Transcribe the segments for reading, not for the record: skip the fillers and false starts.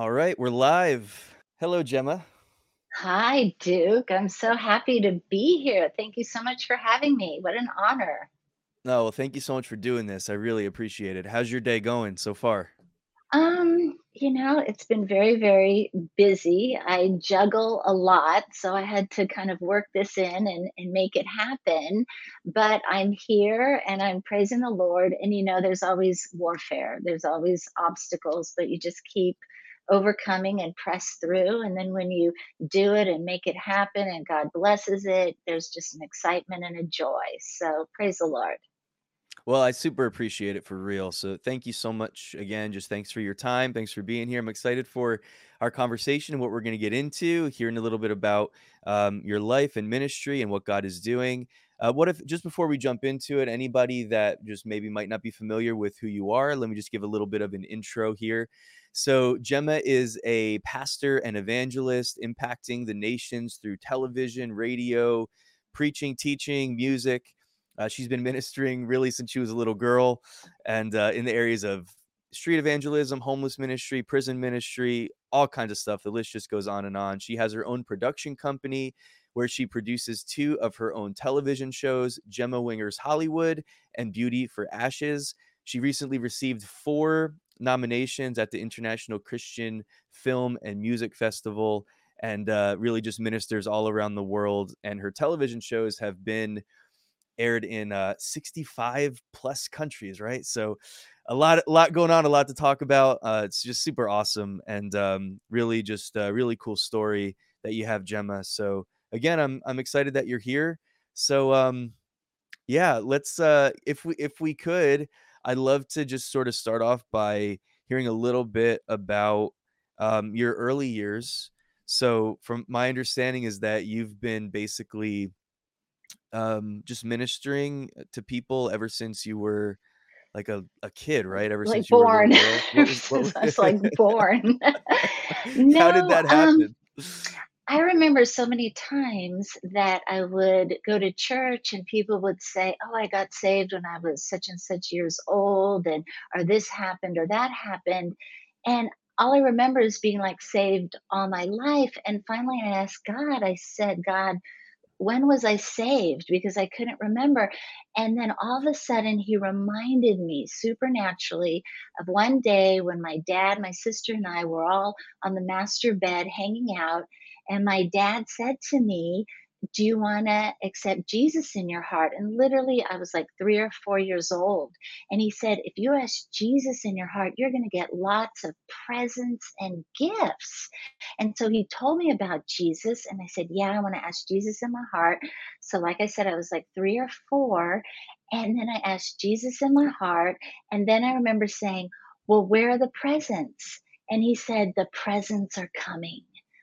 All right, we're live. Hello, Gemma. Hi, Duke. I'm so happy to be here. Thank you so much for having me. What an honor. No, well, thank you so much for doing this. I really appreciate it. How's your day going so far? You know, it's been very, very busy. I juggle a lot, so I had to kind of work this in and make it happen. But I'm here and I'm praising the Lord. And, you know, there's always warfare. There's always obstacles, but you just keep overcoming and press through. And then when you do it and make it happen and God blesses it, there's just an excitement and a joy. So praise the Lord. Well, I super appreciate it for real. So thank you so much again. Just thanks for your time. Thanks for being here. I'm excited for our conversation and what we're going to get into, hearing a little bit about your life and ministry and what God is doing. What if, just before we jump into it, anybody that just maybe might not be familiar with who you are, let me just give a little bit of an intro here. So Gemma is a pastor and evangelist impacting the nations through television, radio, preaching, teaching, music. She's been ministering really since she was a little girl and in the areas of street evangelism, homeless ministry, prison ministry, all kinds of stuff. The list just goes on and on. She has her own production company where she produces two of her own television shows, Gemma Wenger's Hollywood and Beauty for Ashes. She recently received 4 nominations at the International Christian Film and Music Festival and really just ministers all around the world. And her television shows have been aired in 65 plus countries, right? So a lot going on, a lot to talk about. It's just super awesome and really just a really cool story that you have, Gemma. So again, I'm excited that you're here. So yeah, let's if we could, I'd love to just sort of start off by hearing a little bit about your early years. So from my understanding is that you've been basically just ministering to people ever since you were like a kid, right? Ever like since born. You were little, what was... I was like born. No, how did that happen? I remember so many times that I would go to church and people would say, oh, I got saved when I was such and such years old, and or this happened or that happened. And all I remember is being like saved all my life. And finally I asked God, I said, God, when was I saved? Because I couldn't remember. And then all of a sudden he reminded me supernaturally of one day when my dad, my sister and I were all on the master bed hanging out. And my dad said to me, do you want to accept Jesus in your heart? And literally I was like 3 or 4 years old. And he said, if you ask Jesus in your heart, you're going to get lots of presents and gifts. And so he told me about Jesus. And I said, yeah, I want to ask Jesus in my heart. So like I said, I was like 3 or 4. And then I asked Jesus in my heart. And then I remember saying, well, where are the presents? And he said, the presents are coming.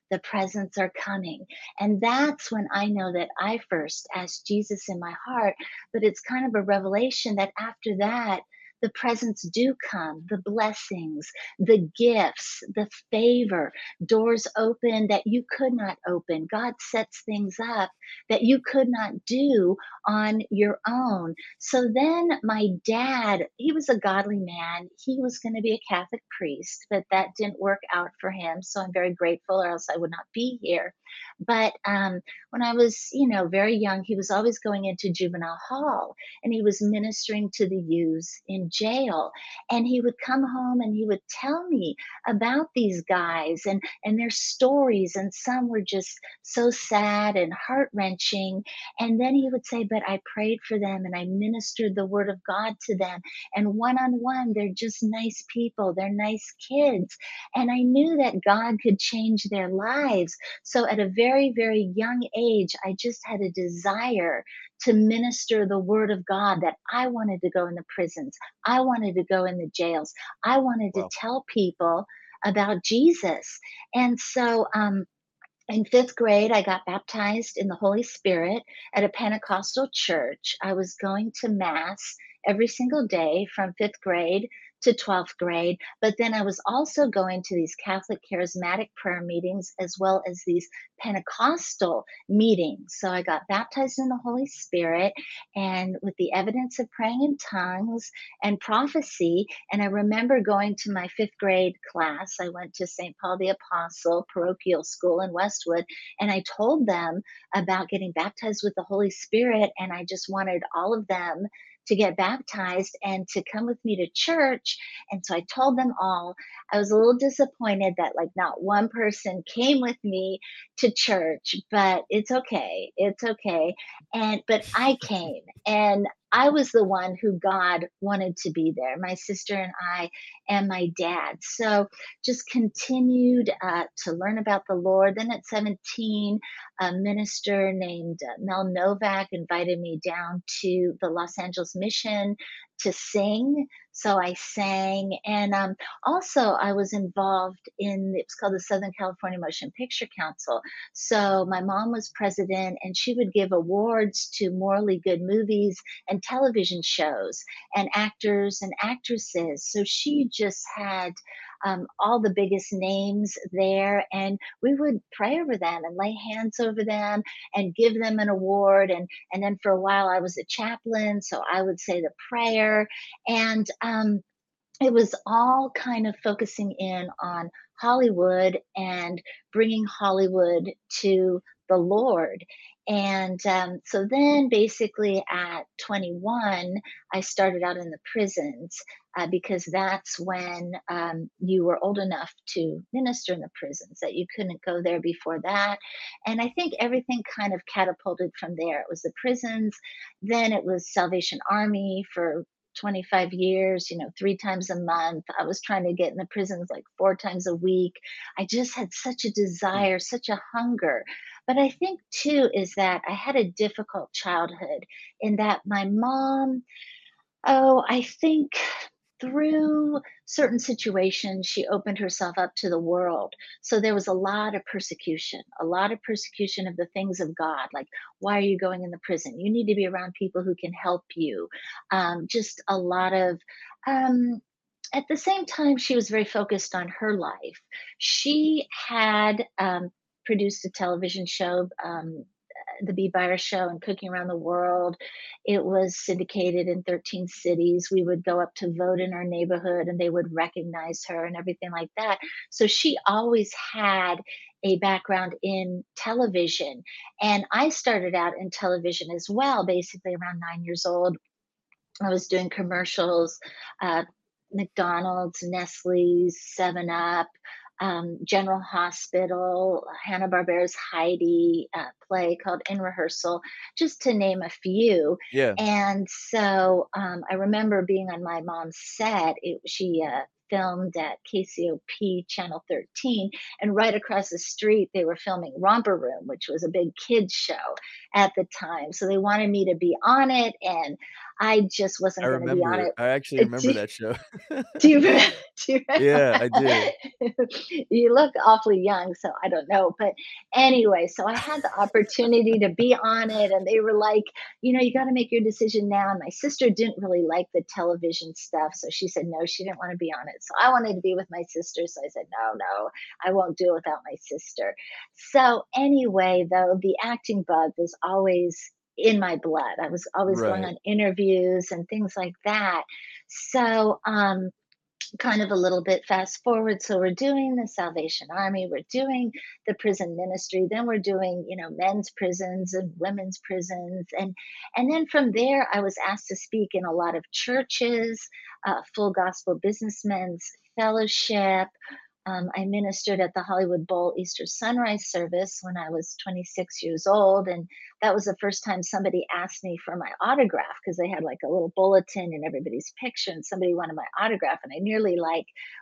The presents are coming. And that's when I know that I first asked Jesus in my heart, but it's kind of a revelation that after that, the presents do come, the blessings, the gifts, the favor, doors open that you could not open. God sets things up that you could not do on your own. So then my dad, he was a godly man. He was going to be a Catholic priest, but that didn't work out for him. So I'm very grateful, or else I would not be here. But when I was, you know, very young, he was always going into juvenile hall and he was ministering to the youths in jail. And he would come home and he would tell me about these guys and their stories. And some were just so sad and heart-wrenching. And then he would say, but I prayed for them and I ministered the word of God to them. And one-on-one, they're just nice people. They're nice kids. And I knew that God could change their lives. So at a very, very young age, I just had a desire to minister the word of God, that I wanted to go in the prisons. I wanted to go in the jails. I wanted to tell people about Jesus. And so in 5th grade, I got baptized in the Holy Spirit at a Pentecostal church. I was going to Mass every single day from 5th grade to 12th grade. But then I was also going to these Catholic charismatic prayer meetings as well as these Pentecostal meetings. So I got baptized in the Holy Spirit and with the evidence of praying in tongues and prophecy. And I remember going to my 5th grade class. I went to St. Paul the Apostle parochial school in Westwood, and I told them about getting baptized with the Holy Spirit, and I just wanted all of them to get baptized and to come with me to church. And so I told them all. I was a little disappointed that like not one person came with me to church, but it's okay. It's okay. But I came, and I was the one who God wanted to be there, my sister and I and my dad. So just continued to learn about the Lord. Then at 17, a minister named Mel Novak invited me down to the Los Angeles Mission to sing. So I sang. And also I was involved in, it was called the Southern California Motion Picture Council. So my mom was president, and she would give awards to morally good movies and television shows and actors and actresses. So she just had all the biggest names there, and we would pray over them and lay hands over them and give them an award. And then for a while I was a chaplain, so I would say the prayer, and it was all kind of focusing in on Hollywood and bringing Hollywood to the Lord. And so then basically at 21, I started out in the prisons because that's when you were old enough to minister in the prisons, that you couldn't go there before that. And I think everything kind of catapulted from there. It was the prisons, then it was Salvation Army for 25 years, 3 times a month. I was trying to get in the prisons like 4 times a week. I just had such a desire, such a hunger. But I think too is that I had a difficult childhood in that my mom, I think through certain situations, she opened herself up to the world. So there was a lot of persecution of the things of God. Like, why are you going in the prison? You need to be around people who can help you. Just a lot of, at the same time, she was very focused on her life. She had produced a television show, The Bee Buyer Show and Cooking Around the World. It was syndicated in 13 cities. We would go up to vote in our neighborhood and they would recognize her and everything like that. So she always had a background in television. And I started out in television as well, basically around 9 years old. I was doing commercials, McDonald's, Nestle's, 7 Up, General Hospital, Hanna-Barbera's Heidi play called In Rehearsal, just to name a few. Yeah. And so I remember being on my mom's set. She filmed at KCOP Channel 13, and right across the street, they were filming Romper Room, which was a big kids show at the time. So they wanted me to be on it, and I just wasn't going to be on it. I actually remember that show. Do you remember? Yeah, I do. You look awfully young, so I don't know. But anyway, so I had the opportunity to be on it, and they were like, you got to make your decision now. And my sister didn't really like the television stuff, so she said no, she didn't want to be on it. So I wanted to be with my sister, so I said, no, I won't do it without my sister. So anyway, though, the acting bug was always in my blood. I was always going on interviews and things like that. So kind of a little bit fast forward. So we're doing the Salvation Army, we're doing the prison ministry, then we're doing, men's prisons and women's prisons. And then from there, I was asked to speak in a lot of churches, Full Gospel Businessmen's Fellowship. I ministered at the Hollywood Bowl Easter sunrise service when I was 26 years old. And that was the first time somebody asked me for my autograph, because they had like a little bulletin and everybody's picture, and somebody wanted my autograph. And I nearly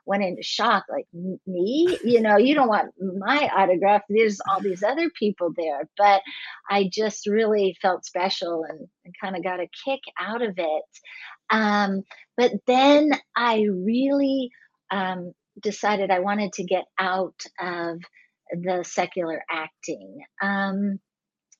went into shock, like, me? You don't want my autograph. There's all these other people there. But I just really felt special and kind of got a kick out of it. But then I really... decided I wanted to get out of the secular acting.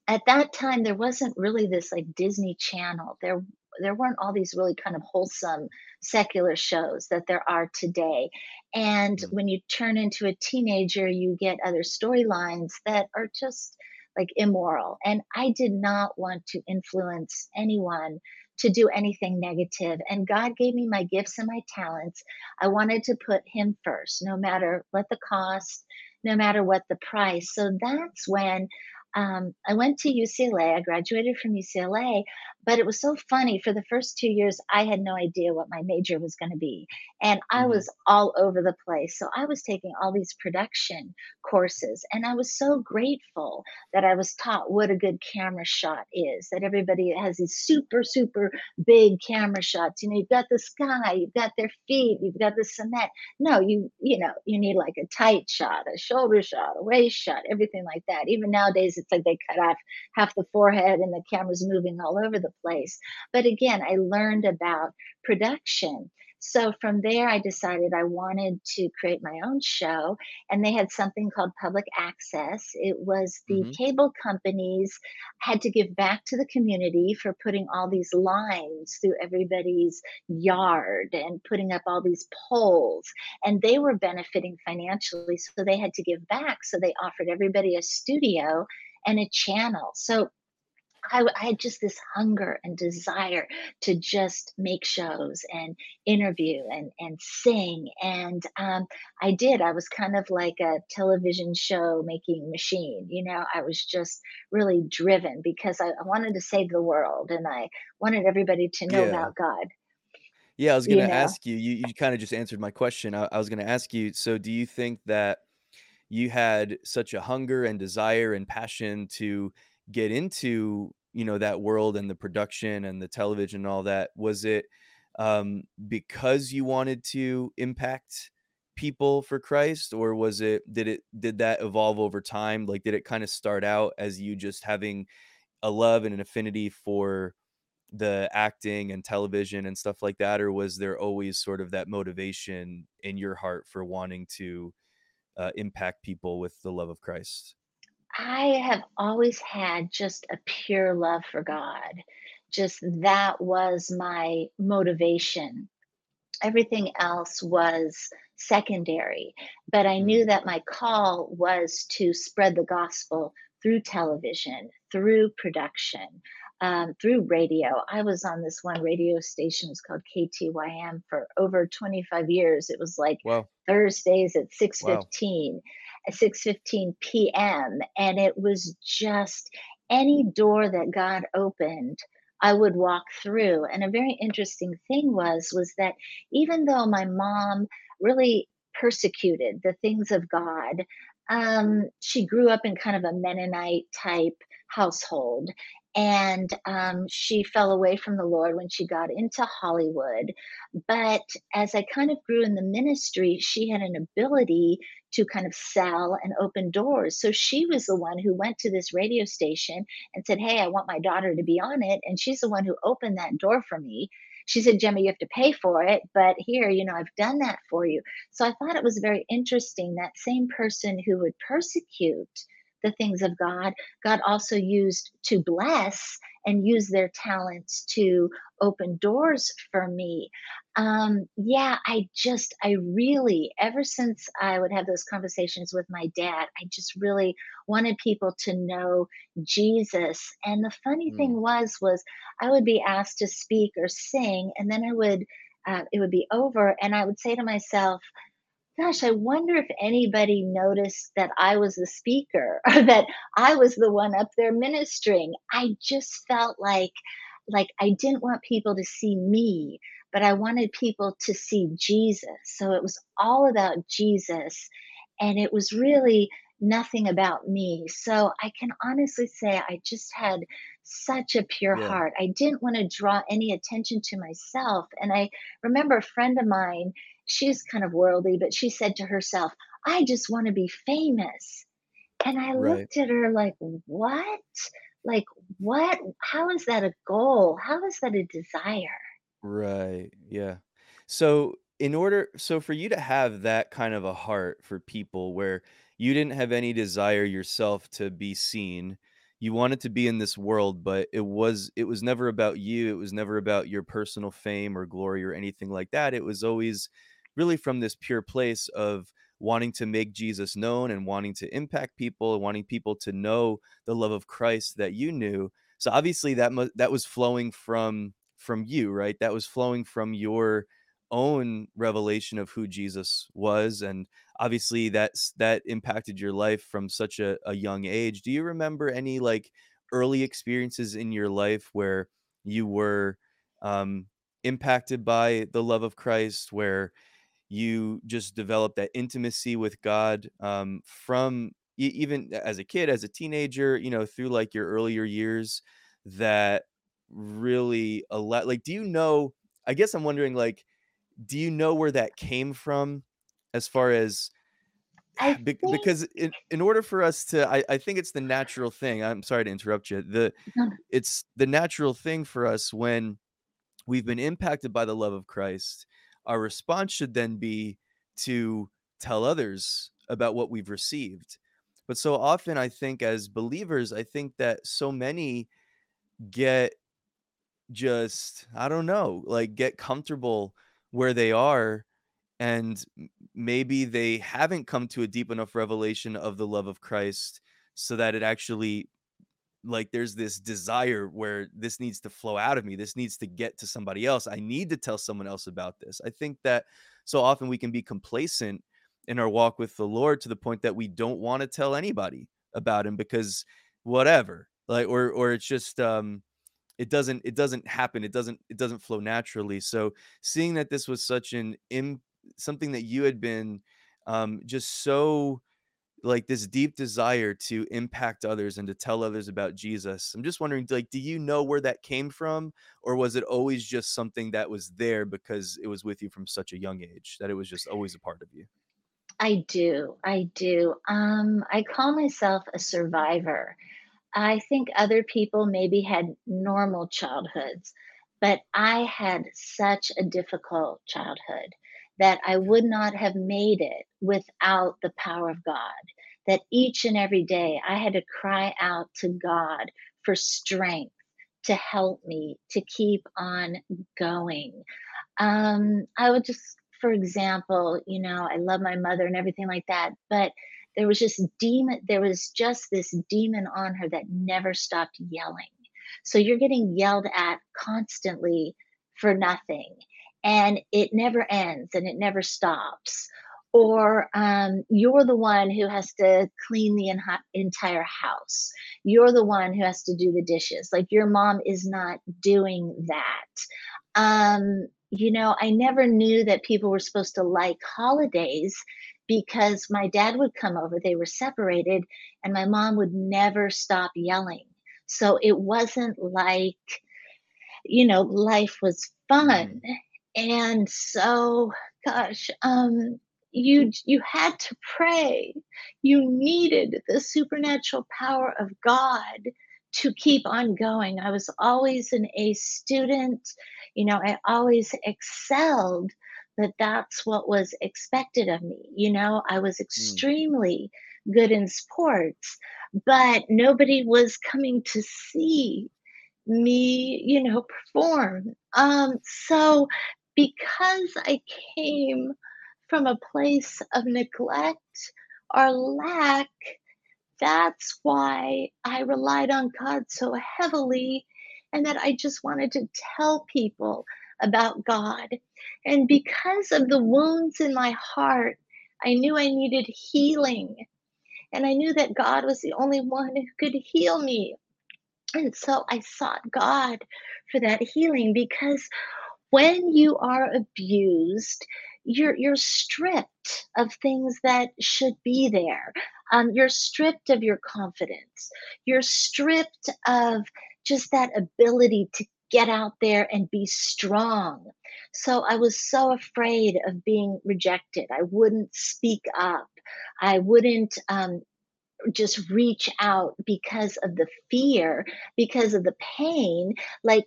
At that time, there wasn't really this Disney Channel. There there weren't all these really kind of wholesome secular shows that there are today. And when you turn into a teenager, you get other storylines that are just like immoral. And I did not want to influence anyone to do anything negative. And God gave me my gifts and my talents. I wanted to put him first, no matter what the cost, no matter what the price. So that's when I went to UCLA. I graduated from UCLA, but it was so funny. For the first 2 years, I had no idea what my major was going to be. And I was all over the place. So I was taking all these production courses. And I was so grateful that I was taught what a good camera shot is, that everybody has these super, super big camera shots. You know, you've got the sky, you've got their feet, you've got the cement. No, you know, you need like a tight shot, a shoulder shot, a waist shot, everything like that. Even nowadays, it's like they cut off half the forehead and the camera's moving all over the place. But again, I learned about production. So from there, I decided I wanted to create my own show. And they had something called public access. It was the cable companies had to give back to the community for putting all these lines through everybody's yard and putting up all these poles. And they were benefiting financially. So they had to give back. So they offered everybody a studio and a channel. So I had just this hunger and desire to just make shows and interview and sing. And I did. I was kind of like a television show making machine. You know, I was just really driven because I wanted to save the world and I wanted everybody to know about God. Yeah, I was going to ask you, you kind of just answered my question. I was going to ask you, so do you think that you had such a hunger and desire and passion to get into, you know, that world and the production and the television and all that? Was it because you wanted to impact people for Christ, or was it, did that evolve over time? Like, did it kind of start out as you just having a love and an affinity for the acting and television and stuff like that? Or was there always sort of that motivation in your heart for wanting to impact people with the love of Christ? I have always had just a pure love for God. Just that was my motivation. Everything else was secondary, but I knew that my call was to spread the gospel through television, through production, through radio. I was on this one radio station, it's called KTYM, for over 25 years. It was like Thursdays at 6:15 p.m. And it was just any door that God opened, I would walk through. And a very interesting thing was that even though my mom really persecuted the things of God, she grew up in kind of a Mennonite type household. And she fell away from the Lord when she got into Hollywood. But as I kind of grew in the ministry, she had an ability to kind of sell and open doors. So she was the one who went to this radio station and said, "Hey, I want my daughter to be on it." And she's the one who opened that door for me. She said, "Gemma, you have to pay for it, but here, you know, I've done that for you." So I thought it was very interesting that same person who would persecute the things of God, God also used to bless and use their talents to open doors for me. I really, ever since I would have those conversations with my dad, I just really wanted people to know Jesus. And the funny thing was I would be asked to speak or sing, and then I would, it would be over, and I would say to myself, "Gosh, I wonder if anybody noticed that I was the speaker or that I was the one up there ministering." I just felt like I didn't want people to see me, but I wanted people to see Jesus. So it was all about Jesus, and it was really nothing about me. So I can honestly say I just had such a pure heart. I didn't want to draw any attention to myself. And I remember a friend of mine, she's kind of worldly, but she said to herself, "I just want to be famous." And I looked at her like, what? Like, what? How is that a goal? How is that a desire? Right. Yeah. So so for you to have that kind of a heart for people where you didn't have any desire yourself to be seen, you wanted to be in this world, but it was never about you. It was never about your personal fame or glory or anything like that. It was always really from this pure place of wanting to make Jesus known and wanting to impact people and wanting people to know the love of Christ that you knew. So obviously that was flowing from you, right? That was flowing from your own revelation of who Jesus was. And obviously that impacted your life from such a young age. Do you remember any like early experiences in your life where you were impacted by the love of Christ, where you just developed that intimacy with God from even as a kid, as a teenager, you know, through like your earlier years that really a lot, like, do you know, I guess I'm wondering, like, do you know where that came from as far as, because in order for us to, I think it's the natural thing. I'm sorry to interrupt you. It's the natural thing for us when we've been impacted by the love of Christ. Our response should then be to tell others about what we've received. But so often I think as believers, I think that so many get just, I don't know, like get comfortable where they are, and maybe they haven't come to a deep enough revelation of the love of Christ so that it actually, like, there's this desire where this needs to flow out of me. This needs to get to somebody else. I need to tell someone else about this. I think that so often we can be complacent in our walk with the Lord to the point that we don't want to tell anybody about him because whatever, like, or it's just, it doesn't happen. It doesn't flow naturally. So seeing that this was such something that you had been just so like this deep desire to impact others and to tell others about Jesus. I'm just wondering, like, do you know where that came from, or was it always just something that was there because it was with you from such a young age that it was just always a part of you? I do. I call myself a survivor. I think other people maybe had normal childhoods, but I had such a difficult childhood that I would not have made it without the power of God, that each and every day I had to cry out to God for strength to help me to keep on going. I would just, for example, you know, I love my mother and everything like that, but there was just this demon on her that never stopped yelling. So you're getting yelled at constantly for nothing. And it never ends and it never stops. Or you're the one who has to clean the entire house. You're the one who has to do the dishes. Like your mom is not doing that. You know, I never knew that people were supposed to like holidays because my dad would come over, they were separated, and my mom would never stop yelling. So it wasn't like, you know, life was fun. And so, gosh, you had to pray. You needed the supernatural power of God to keep on going. I was always an A student. You know, I always excelled, but that's what was expected of me. You know, I was extremely good in sports, but nobody was coming to see me, you know, perform. So because I came from a place of neglect or lack, that's why I relied on God so heavily, and that I just wanted to tell people about God. And because of the wounds in my heart, I knew I needed healing. And I knew that God was the only one who could heal me. And so I sought God for that healing, because when you are abused, you're stripped of things that should be there. You're stripped of your confidence. You're stripped of just that ability to get out there and be strong. So I was so afraid of being rejected. I wouldn't speak up. I wouldn't just reach out because of the fear, because of the pain. Like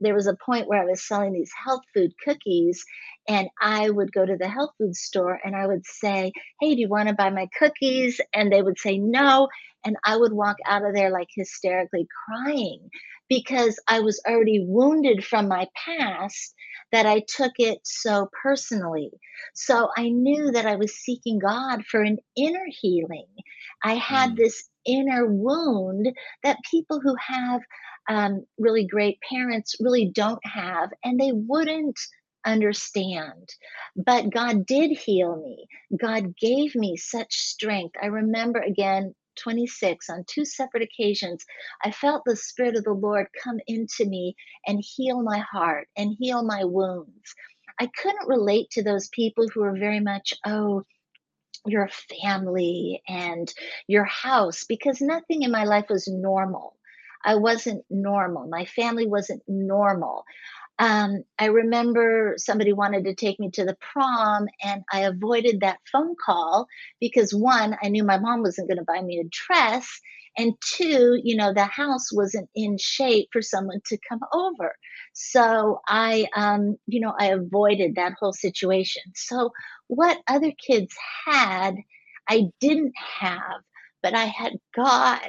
there was a point where I was selling these health food cookies, and I would go to the health food store and I would say, "Hey, do you want to buy my cookies?" And they would say no. And I would walk out of there like hysterically crying, because I was already wounded from my past that I took it so personally. So I knew that I was seeking God for an inner healing. I had this inner wound that people who have really great parents really don't have, and they wouldn't understand. But God did heal me. God gave me such strength. I remember, again, 26, on two separate occasions, I felt the Spirit of the Lord come into me and heal my heart and heal my wounds. I couldn't relate to those people who are very much, oh, your family and your house, because nothing in my life was normal. I wasn't normal. My family wasn't normal. I remember somebody wanted to take me to the prom, and I avoided that phone call because, one, I knew my mom wasn't going to buy me a dress, and two, you know, the house wasn't in shape for someone to come over. So I avoided that whole situation. So what other kids had, I didn't have, but I had God,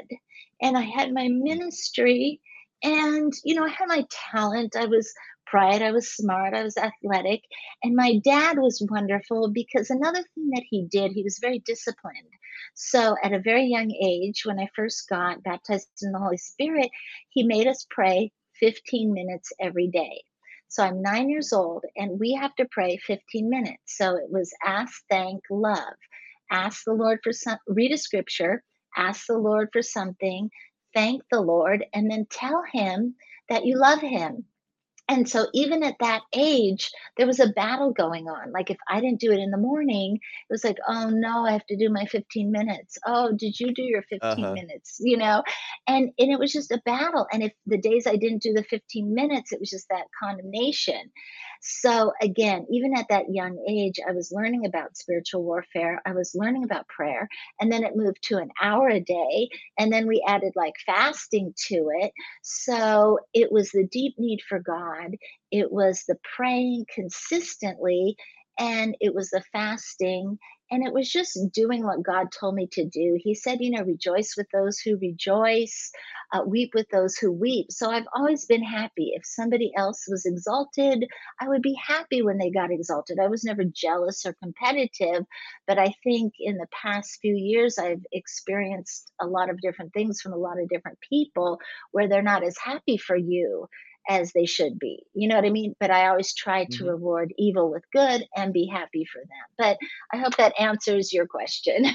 and I had my ministry, and, you know, I had my talent. I was bright. I was smart. I was athletic. And my dad was wonderful, because another thing that he did, he was very disciplined. So at a very young age, when I first got baptized in the Holy Spirit, he made us pray 15 minutes every day. So I'm 9 years old, and we have to pray 15 minutes. So it was ask, thank, love. Ask the Lord for some, read a scripture, ask the Lord for something, thank the Lord, and then tell him that you love him. And so even at that age, there was a battle going on. Like if I didn't do it in the morning, it was like, oh no, I have to do my 15 minutes. Oh, did you do your 15 minutes? You know, and it was just a battle. And if the days I didn't do the 15 minutes, it was just that condemnation. So again, even at that young age, I was learning about spiritual warfare. I was learning about prayer, and then it moved to an hour a day. And then we added like fasting to it. So it was the deep need for God. It was the praying consistently, and it was the fasting, and it was just doing what God told me to do. He said, you know, rejoice with those who rejoice, weep with those who weep. So I've always been happy. If somebody else was exalted, I would be happy when they got exalted. I was never jealous or competitive, but I think in the past few years, I've experienced a lot of different things from a lot of different people where they're not as happy for you as they should be. You know what I mean? But I always try to reward evil with good and be happy for them. But I hope that answers your question.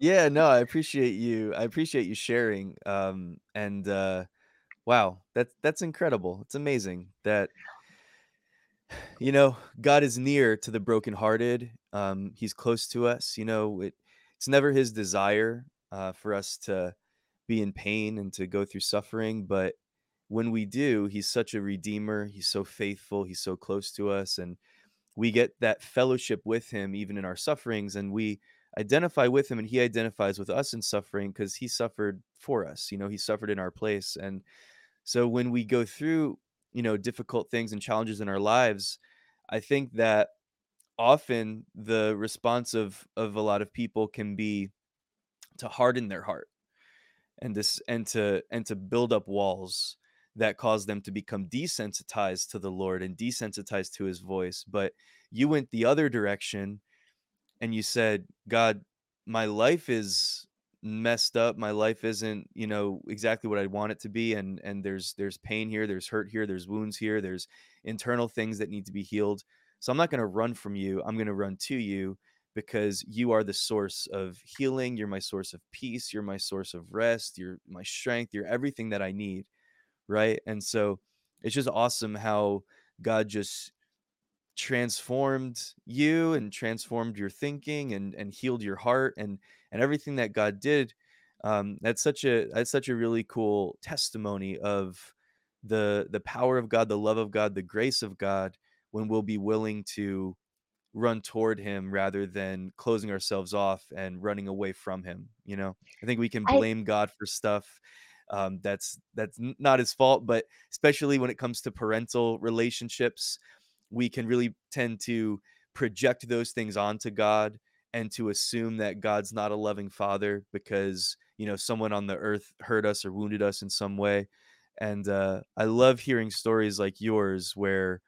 Yeah, no, I appreciate you. I appreciate you sharing. Wow, that's incredible. It's amazing that, you know, God is near to the brokenhearted. He's close to us. You know, it's never his desire for us to be in pain and to go through suffering, but when we do, he's such a redeemer. He's so faithful. He's so close to us. And we get that fellowship with him, even in our sufferings. And we identify with him, and he identifies with us in suffering, because he suffered for us. You know, he suffered in our place. And so when we go through, you know, difficult things and challenges in our lives, I think that often the response of a lot of people can be to harden their heart and to build up walls that caused them to become desensitized to the Lord and desensitized to his voice. But you went the other direction, and you said, God, my life is messed up. My life isn't, you know, exactly what I want it to be. And there's pain here, there's hurt here, there's wounds here, there's internal things that need to be healed. So I'm not going to run from you. I'm going to run to you, because you are the source of healing. You're my source of peace. You're my source of rest. You're my strength. You're everything that I need. Right. And so it's just awesome how God just transformed you and transformed your thinking and healed your heart and everything that God did. That's such a really cool testimony of the power of God, the love of God, the grace of God, when we'll be willing to run toward him rather than closing ourselves off and running away from him. You know, I think we can blame God for stuff that's not his fault, but especially when it comes to parental relationships, we can really tend to project those things onto God and to assume that God's not a loving father because, you know, someone on the earth hurt us or wounded us in some way. And I love hearing stories like yours where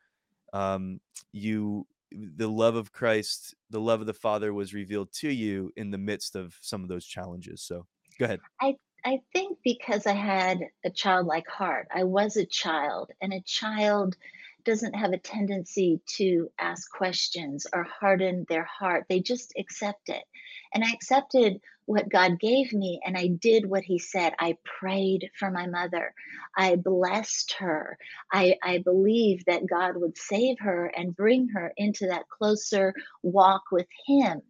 the love of Christ, the love of the Father was revealed to you in the midst of some of those challenges. So go ahead. I think because I had a childlike heart. I was a child, and a child doesn't have a tendency to ask questions or harden their heart. They just accept it. And I accepted what God gave me, and I did what he said. I prayed for my mother. I blessed her. I believed that God would save her and bring her into that closer walk with him.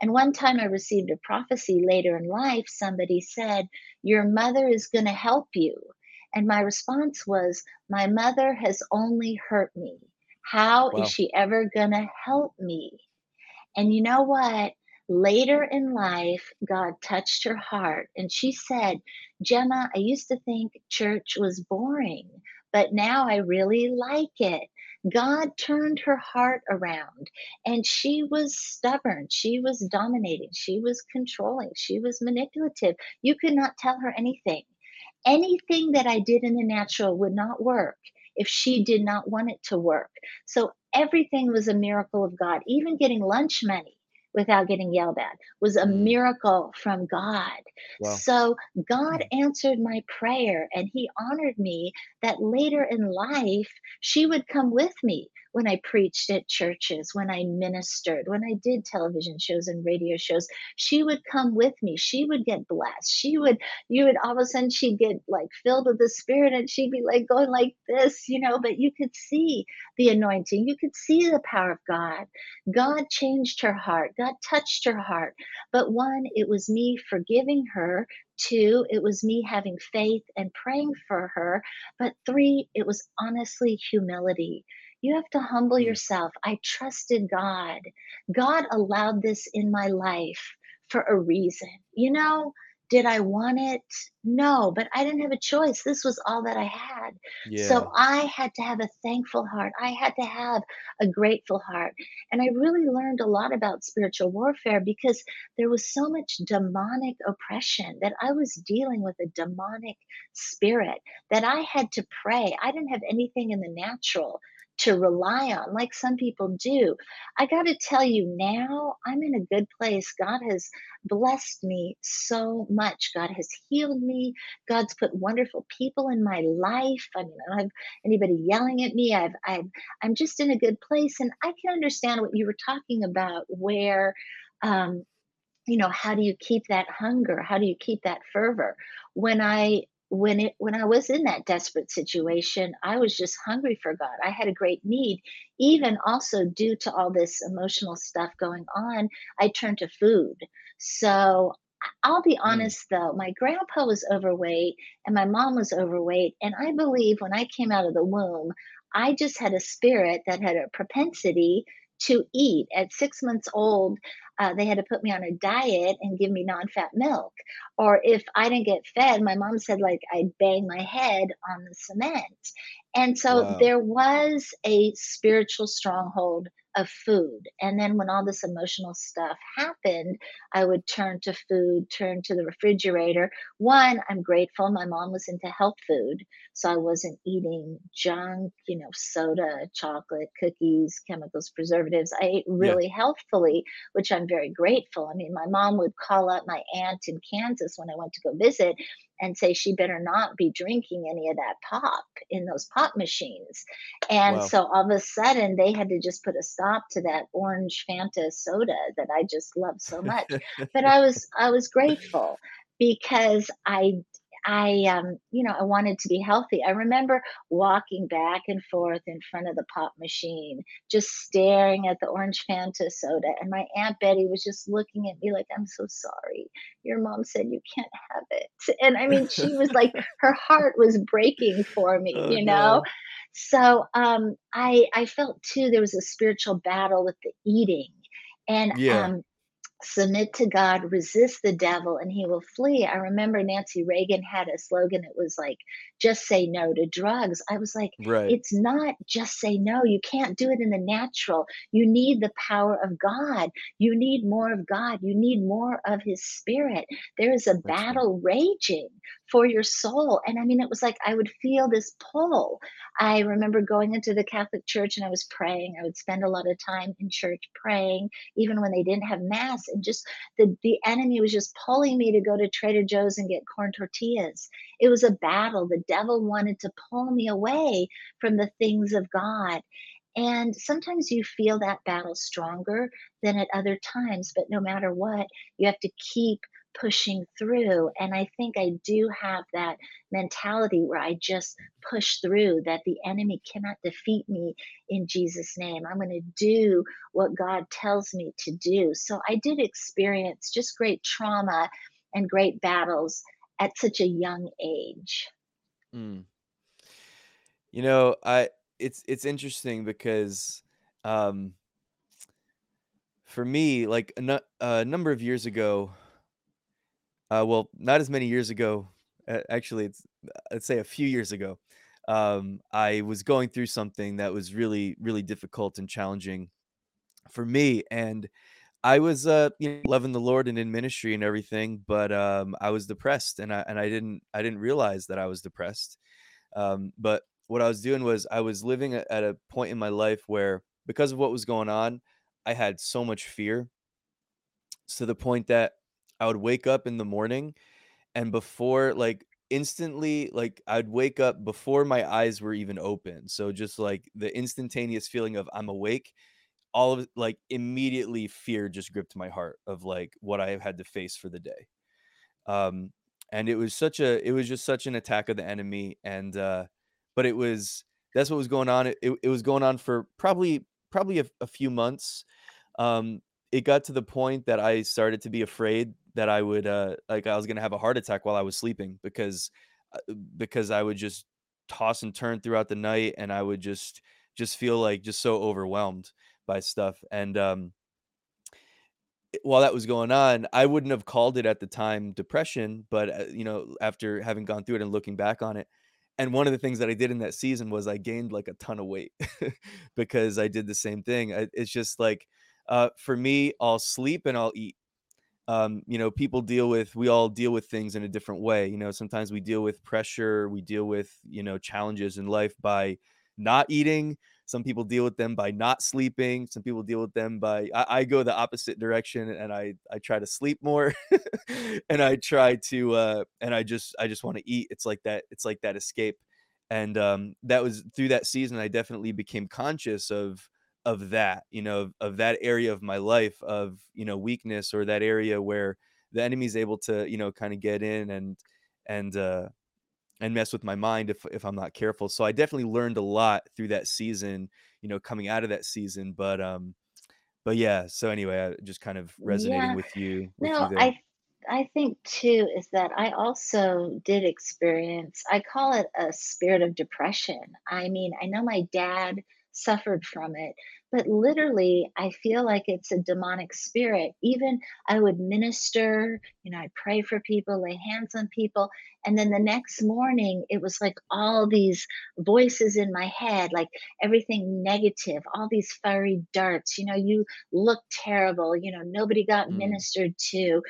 And one time I received a prophecy later in life. Somebody said, "Your mother is going to help you." And my response was, "My mother has only hurt me. How is she ever going to help me?" And you know what? Later in life, God touched her heart. And she said, "Gemma, I used to think church was boring, but now I really like it." God turned her heart around, and she was stubborn. She was dominating. She was controlling. She was manipulative. You could not tell her anything. Anything that I did in the natural would not work if she did not want it to work. So everything was a miracle of God. Even getting lunch money without getting yelled at was a miracle from God. Wow. So God answered my prayer, and he honored me that later in life, she would come with me when I preached at churches, when I ministered, when I did television shows and radio shows. She would come with me. She would get blessed. You would all of a sudden, she'd get like filled with the Spirit, and she'd be like going like this, you know, but you could see the anointing. You could see the power of God. God changed her heart. God touched her heart. But one, it was me forgiving her. Two, it was me having faith and praying for her. But three, it was honestly humility. You have to humble yourself. I trusted God. God allowed this in my life for a reason. You know, did I want it? No, but I didn't have a choice. This was all that I had. Yeah. So I had to have a thankful heart. I had to have a grateful heart. And I really learned a lot about spiritual warfare because there was so much demonic oppression that I was dealing with a demonic spirit that I had to pray. I didn't have anything in the natural to rely on, like some people do. I got to tell you, now I'm in a good place. God has blessed me so much. God has healed me. God's put wonderful people in my life. I mean, I don't have anybody yelling at me. I'm just in a good place. And I can understand what you were talking about, where, you know, how do you keep that hunger? How do you keep that fervor? When I was in that desperate situation, I was just hungry for God. I had a great need, even also due to all this emotional stuff going on. I turned to food. So I'll be honest, though, my grandpa was overweight and my mom was overweight. And I believe when I came out of the womb, I just had a spirit that had a propensity to eat. At 6 months old, they had to put me on a diet and give me non-fat milk. Or if I didn't get fed, my mom said, like, I'd bang my head on the cement. And so there was a spiritual stronghold of food. And then when all this emotional stuff happened, I would turn to food, turn to the refrigerator. One, I'm grateful my mom was into health food, so I wasn't eating junk, you know, soda, chocolate, cookies, chemicals, preservatives. I ate really healthfully, which I'm very grateful. I mean, my mom would call up my aunt in Kansas when I went to go visit and say she better not be drinking any of that pop in those pop machines. And so all of a sudden they had to just put a stop to that orange Fanta soda that I just loved so much. But I was grateful because I I wanted to be healthy. I remember walking back and forth in front of the pop machine, just staring at the orange Fanta soda. And my Aunt Betty was just looking at me like, I'm so sorry. Your mom said you can't have it. And I mean, she was like, her heart was breaking for me, oh, you know? No. So I felt too, there was a spiritual battle with the eating. And submit to God, resist the devil, and he will flee. I remember Nancy Reagan had a slogan. It was like, just say no to drugs. I was like, right. It's not just say no. You can't do it in the natural. You need the power of God. You need more of God. You need more of his spirit. There is a battle raging for your soul. And I mean, it was like, I would feel this pull. I remember going into the Catholic Church and I was praying. I would spend a lot of time in church praying, even when they didn't have mass. And just the enemy was just pulling me to go to Trader Joe's and get corn tortillas. It was a battle. The devil wanted to pull me away from the things of God. And sometimes you feel that battle stronger than at other times. But no matter what, you have to keep pushing through. And I think I do have that mentality where I just push through, that the enemy cannot defeat me in Jesus' name. I'm going to do what God tells me to do. So I did experience just great trauma and great battles at such a young age. Mm. You know, it's interesting because for me, like a number of years ago, well, not as many years ago, actually, I'd say a few years ago, I was going through something that was really, really difficult and challenging for me. And I was, loving the Lord and in ministry and everything, but I was depressed, and I didn't realize that I was depressed. But what I was doing was I was living at a point in my life where, because of what was going on, I had so much fear, to the point that I would wake up in the morning, and before, like, instantly, like, I'd wake up before my eyes were even open. So just like the instantaneous feeling of I'm awake, all of it, like, immediately fear just gripped my heart of like what I had to face for the day. And it was just such an attack of the enemy. And, but that's what was going on. It was going on for probably a few months. It got to the point that I started to be afraid that I would, I was going to have a heart attack while I was sleeping, because I would just toss and turn throughout the night, and I would just feel like just so overwhelmed by stuff. And while that was going on, I wouldn't have called it at the time depression, but after having gone through it and looking back on it, and one of the things that I did in that season was I gained like a ton of weight because I did the same thing. It's just like, for me, I'll sleep and I'll eat. We all deal with things in a different way. Sometimes we deal with pressure, we deal with, challenges in life by not eating. Some people deal with them by not sleeping. Some people deal with them by, I go the opposite direction, and I try to sleep more and I try to, and I just want to eat. It's like that escape. And, that was through that season. I definitely became conscious of that, of that area of my life of, weakness, or that area where the enemy's able to, kind of get in and mess with my mind if I'm not careful. So I definitely learned a lot through that season, coming out of that season. But yeah, so anyway, I just kind of resonating with you. No, I think too, is that I also did experience, I call it a spirit of depression. I mean, I know my dad suffered from it, but literally I feel like it's a demonic spirit. Even I would minister, I pray for people, lay hands on people. And then the next morning, it was like all these voices in my head, like everything negative, all these fiery darts, you look terrible, nobody got ministered to,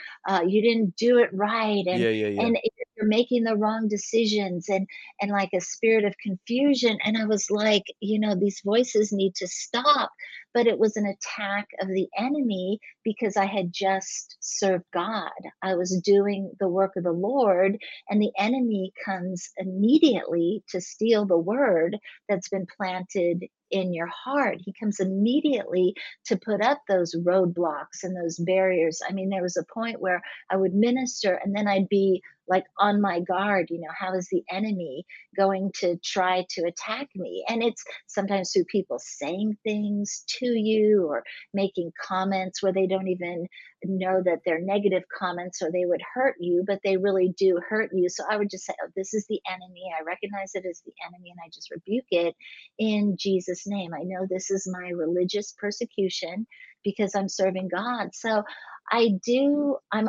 you didn't do it right. And, and you're making the wrong decisions, and like a spirit of confusion. And I was like, these voices need to stop. but it was an attack of the enemy because I had just served God. I was doing the work of the Lord, and the enemy comes immediately to steal the word that's been planted in your heart. He comes immediately to put up those roadblocks and those barriers. I mean, there was a point where I would minister and then I'd be like on my guard, you know, how is the enemy going to try to attack me? And it's sometimes through people saying things to you or making comments where they don't even know that they're negative comments or they would hurt you, but they really do hurt you. So I would just say, oh, this is the enemy. I recognize it as the enemy and I just rebuke it in Jesus' name. I know this is my religious persecution because I'm serving God. So I'm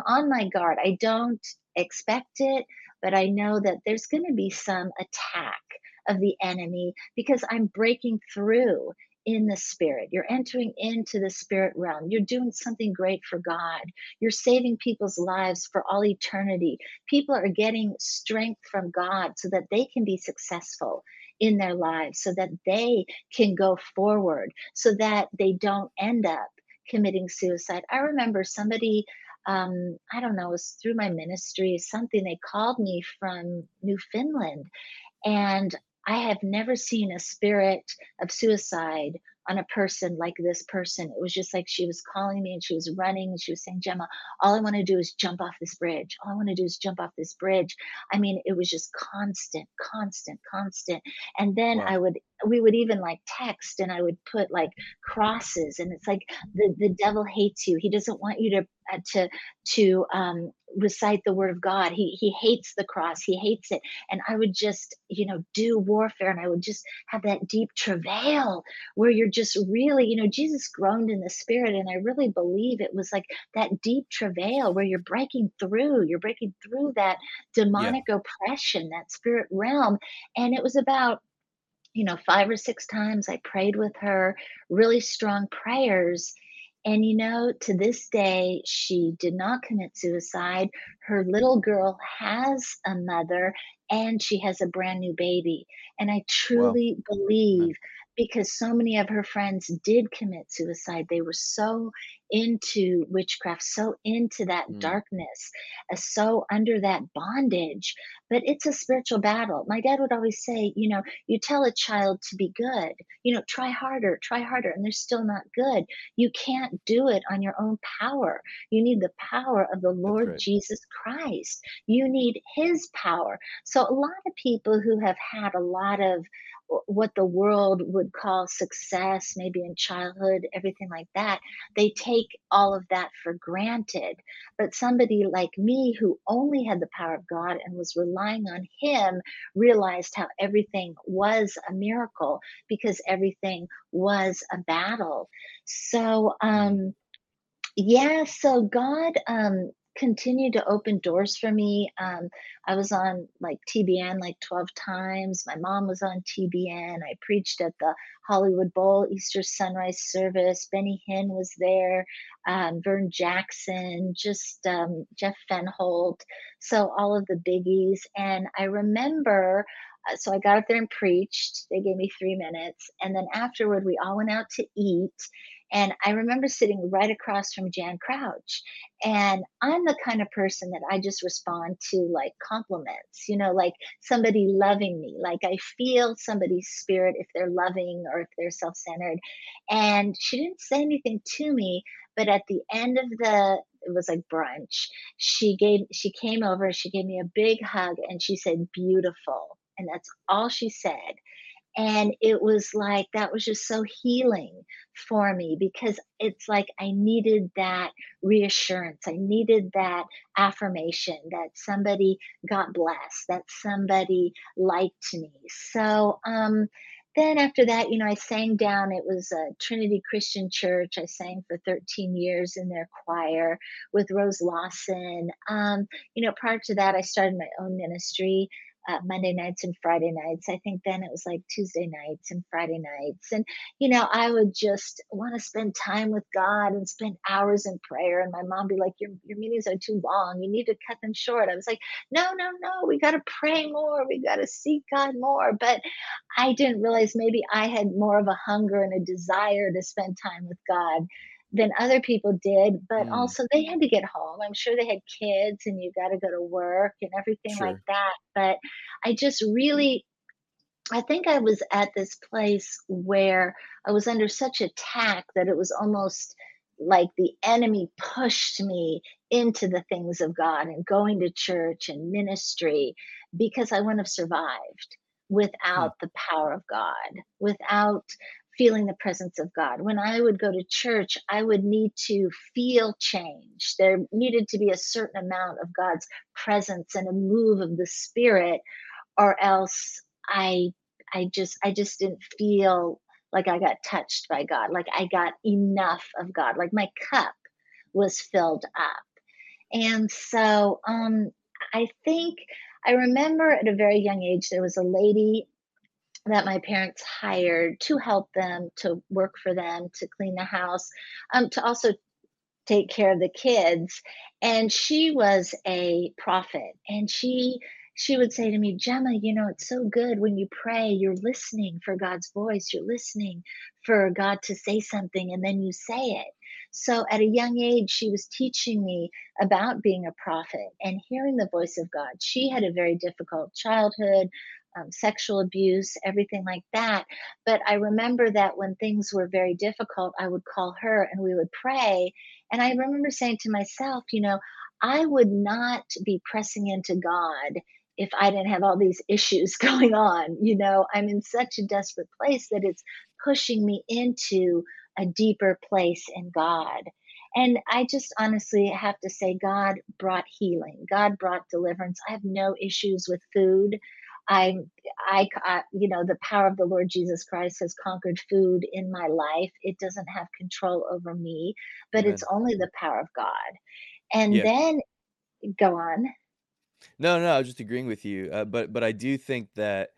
on my guard. I don't expect it, but I know that there's going to be some attack of the enemy because I'm breaking through in the spirit. You're entering into the spirit realm. You're doing something great for God. You're saving people's lives for all eternity. People are getting strength from God so that they can be successful in their lives, so that they can go forward, so that they don't end up committing suicide. I remember somebody, I don't know, it was through my ministry, something, they called me from Newfoundland, and I have never seen a spirit of suicide on a person like this person. It was just like she was calling me and she was running and she was saying, Gemma, all I want to do is jump off this bridge. All I want to do is jump off this bridge. I mean, it was just constant. And then wow. we would even like text, and I would put like crosses, and it's like the devil hates you. He doesn't want you to recite the word of God. He hates the cross. He hates it. And I would just, you know, do warfare, and I would just have that deep travail where you're just really, you know, Jesus groaned in the spirit. And I really believe it was like that deep travail where you're breaking through that demonic oppression, that spirit realm. And it was about, you know, 5 or 6 times I prayed with her, really strong prayers. And, you know, to this day, she did not commit suicide. Her little girl has a mother, and she has a brand new baby. And I truly believe, because so many of her friends did commit suicide, they were so into witchcraft, so into that darkness, so under that bondage. But it's a spiritual battle. My dad would always say, you know, you tell a child to be good, you know, try harder, and they're still not good. You can't do it on your own power. You need the power of the Lord Jesus Christ. You need his power. So a lot of people who have had a lot of what the world would call success, maybe in childhood, everything like that, they take all of that for granted. But somebody like me, who only had the power of God and was relying on him, realized how everything was a miracle because everything was a battle. So, so God continued to open doors for me. I was on like TBN like 12 times. My mom was on TBN. I preached at the Hollywood Bowl Easter sunrise service. Benny Hinn was there, Vern Jackson, just Jeff Fenholt. So all of the biggies. And I remember, so I got up there and preached. They gave me 3 minutes. And then afterward, we all went out to eat. And I remember sitting right across from Jan Crouch. And I'm the kind of person that I just respond to like compliments, you know, like somebody loving me. Like I feel somebody's spirit if they're loving or if they're self-centered. And she didn't say anything to me, but at the end of it was like brunch, she came over and she gave me a big hug and she said, beautiful. And that's all she said. And it was like, that was just so healing for me, because it's like I needed that reassurance. I needed that affirmation that somebody got blessed, that somebody liked me. So then after that, you know, I sang down. It was a Trinity Christian Church. I sang for 13 years in their choir with Rose Lawson. You know, prior to that, I started my own ministry. Monday nights and Friday nights. I think then it was like Tuesday nights and Friday nights. And, you know, I would just want to spend time with God and spend hours in prayer. And my mom would be like, your meetings are too long. You need to cut them short. I was like, no, we got to pray more. We got to seek God more. But I didn't realize maybe I had more of a hunger and a desire to spend time with God than other people did, but also they had to get home. I'm sure they had kids and you got to go to work and everything like that. But I just really, I think I was at this place where I was under such attack that it was almost like the enemy pushed me into the things of God and going to church and ministry, because I wouldn't have survived without the power of God, without feeling the presence of God. When I would go to church, I would need to feel change. There needed to be a certain amount of God's presence and a move of the Spirit, or else I just didn't feel like I got touched by God, like I got enough of God, like my cup was filled up. And so I think I remember at a very young age, there was a lady that my parents hired to help them, to work for them, to clean the house, to also take care of the kids. And she was a prophet. And she would say to me, Gemma, you know, it's so good when you pray, you're listening for God's voice, you're listening for God to say something, and then you say it. So at a young age, she was teaching me about being a prophet and hearing the voice of God. She had a very difficult childhood, sexual abuse, everything like that. But I remember that when things were very difficult, I would call her and we would pray. And I remember saying to myself, you know, I would not be pressing into God if I didn't have all these issues going on. You know, I'm in such a desperate place that it's pushing me into a deeper place in God. And I just honestly have to say, God brought healing. God brought deliverance. I have no issues with food. I you know, the power of the Lord Jesus Christ has conquered food in my life. It doesn't have control over me, but Amen. It's only the power of God. And then go on. No, I was just agreeing with you. But I do think that,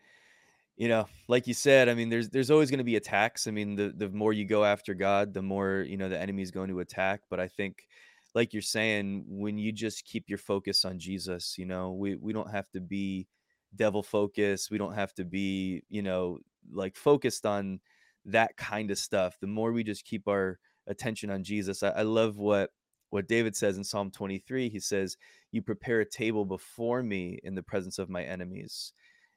you know, like you said, I mean, there's always going to be attacks. I mean, the more you go after God, the more, you know, the enemy is going to attack. But I think, like you're saying, when you just keep your focus on Jesus, you know, we don't have to be devil focused. We don't have to be, you know, like focused on that kind of stuff. The more we just keep our attention on Jesus. I love what David says in Psalm 23. He says, you prepare a table before me in the presence of my enemies.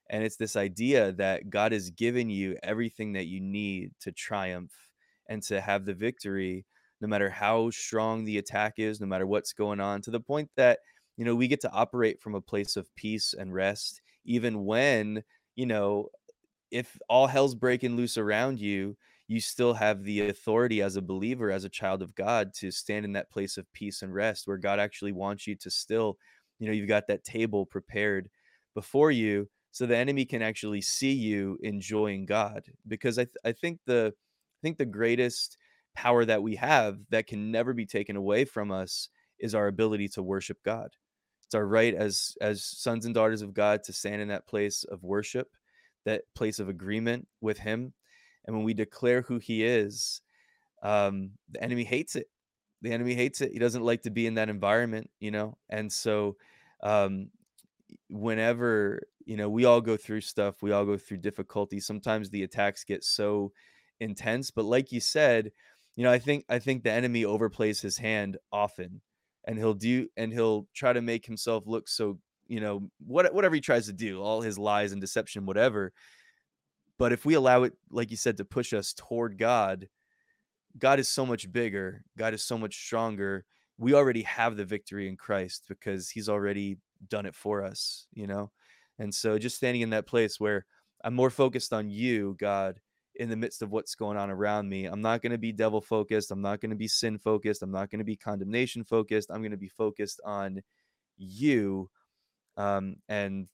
And it's this idea that God has given you everything that you need to triumph and to have the victory, no matter how strong the attack is, no matter what's going on, to the point that, you know, we get to operate from a place of peace and rest, even when, you know, if all hell's breaking loose around you, you still have the authority as a believer, as a child of God, to stand in that place of peace and rest where God actually wants you to still, you know, you've got that table prepared before you so the enemy can actually see you enjoying God. Because I think the greatest power that we have that can never be taken away from us is our ability to worship God. It's our right as sons and daughters of God to stand in that place of worship, that place of agreement with him. And when we declare who he is, the enemy hates it. The enemy hates it. He doesn't like to be in that environment, you know? And so whenever, you know, we all go through stuff, we all go through difficulties. Sometimes the attacks get so intense, but like you said, you know, I think the enemy overplays his hand often, and he'll try to make himself look so, you know, whatever he tries to do, all his lies and deception, whatever. But if we allow it, like you said, to push us toward God, God is so much bigger. God is so much stronger. We already have the victory in Christ because he's already done it for us, you know? And so just standing in that place where I'm more focused on you, God, in the midst of what's going on around me. I'm not going to be devil focused. I'm not going to be sin focused. I'm not going to be condemnation focused. I'm going to be focused on you. And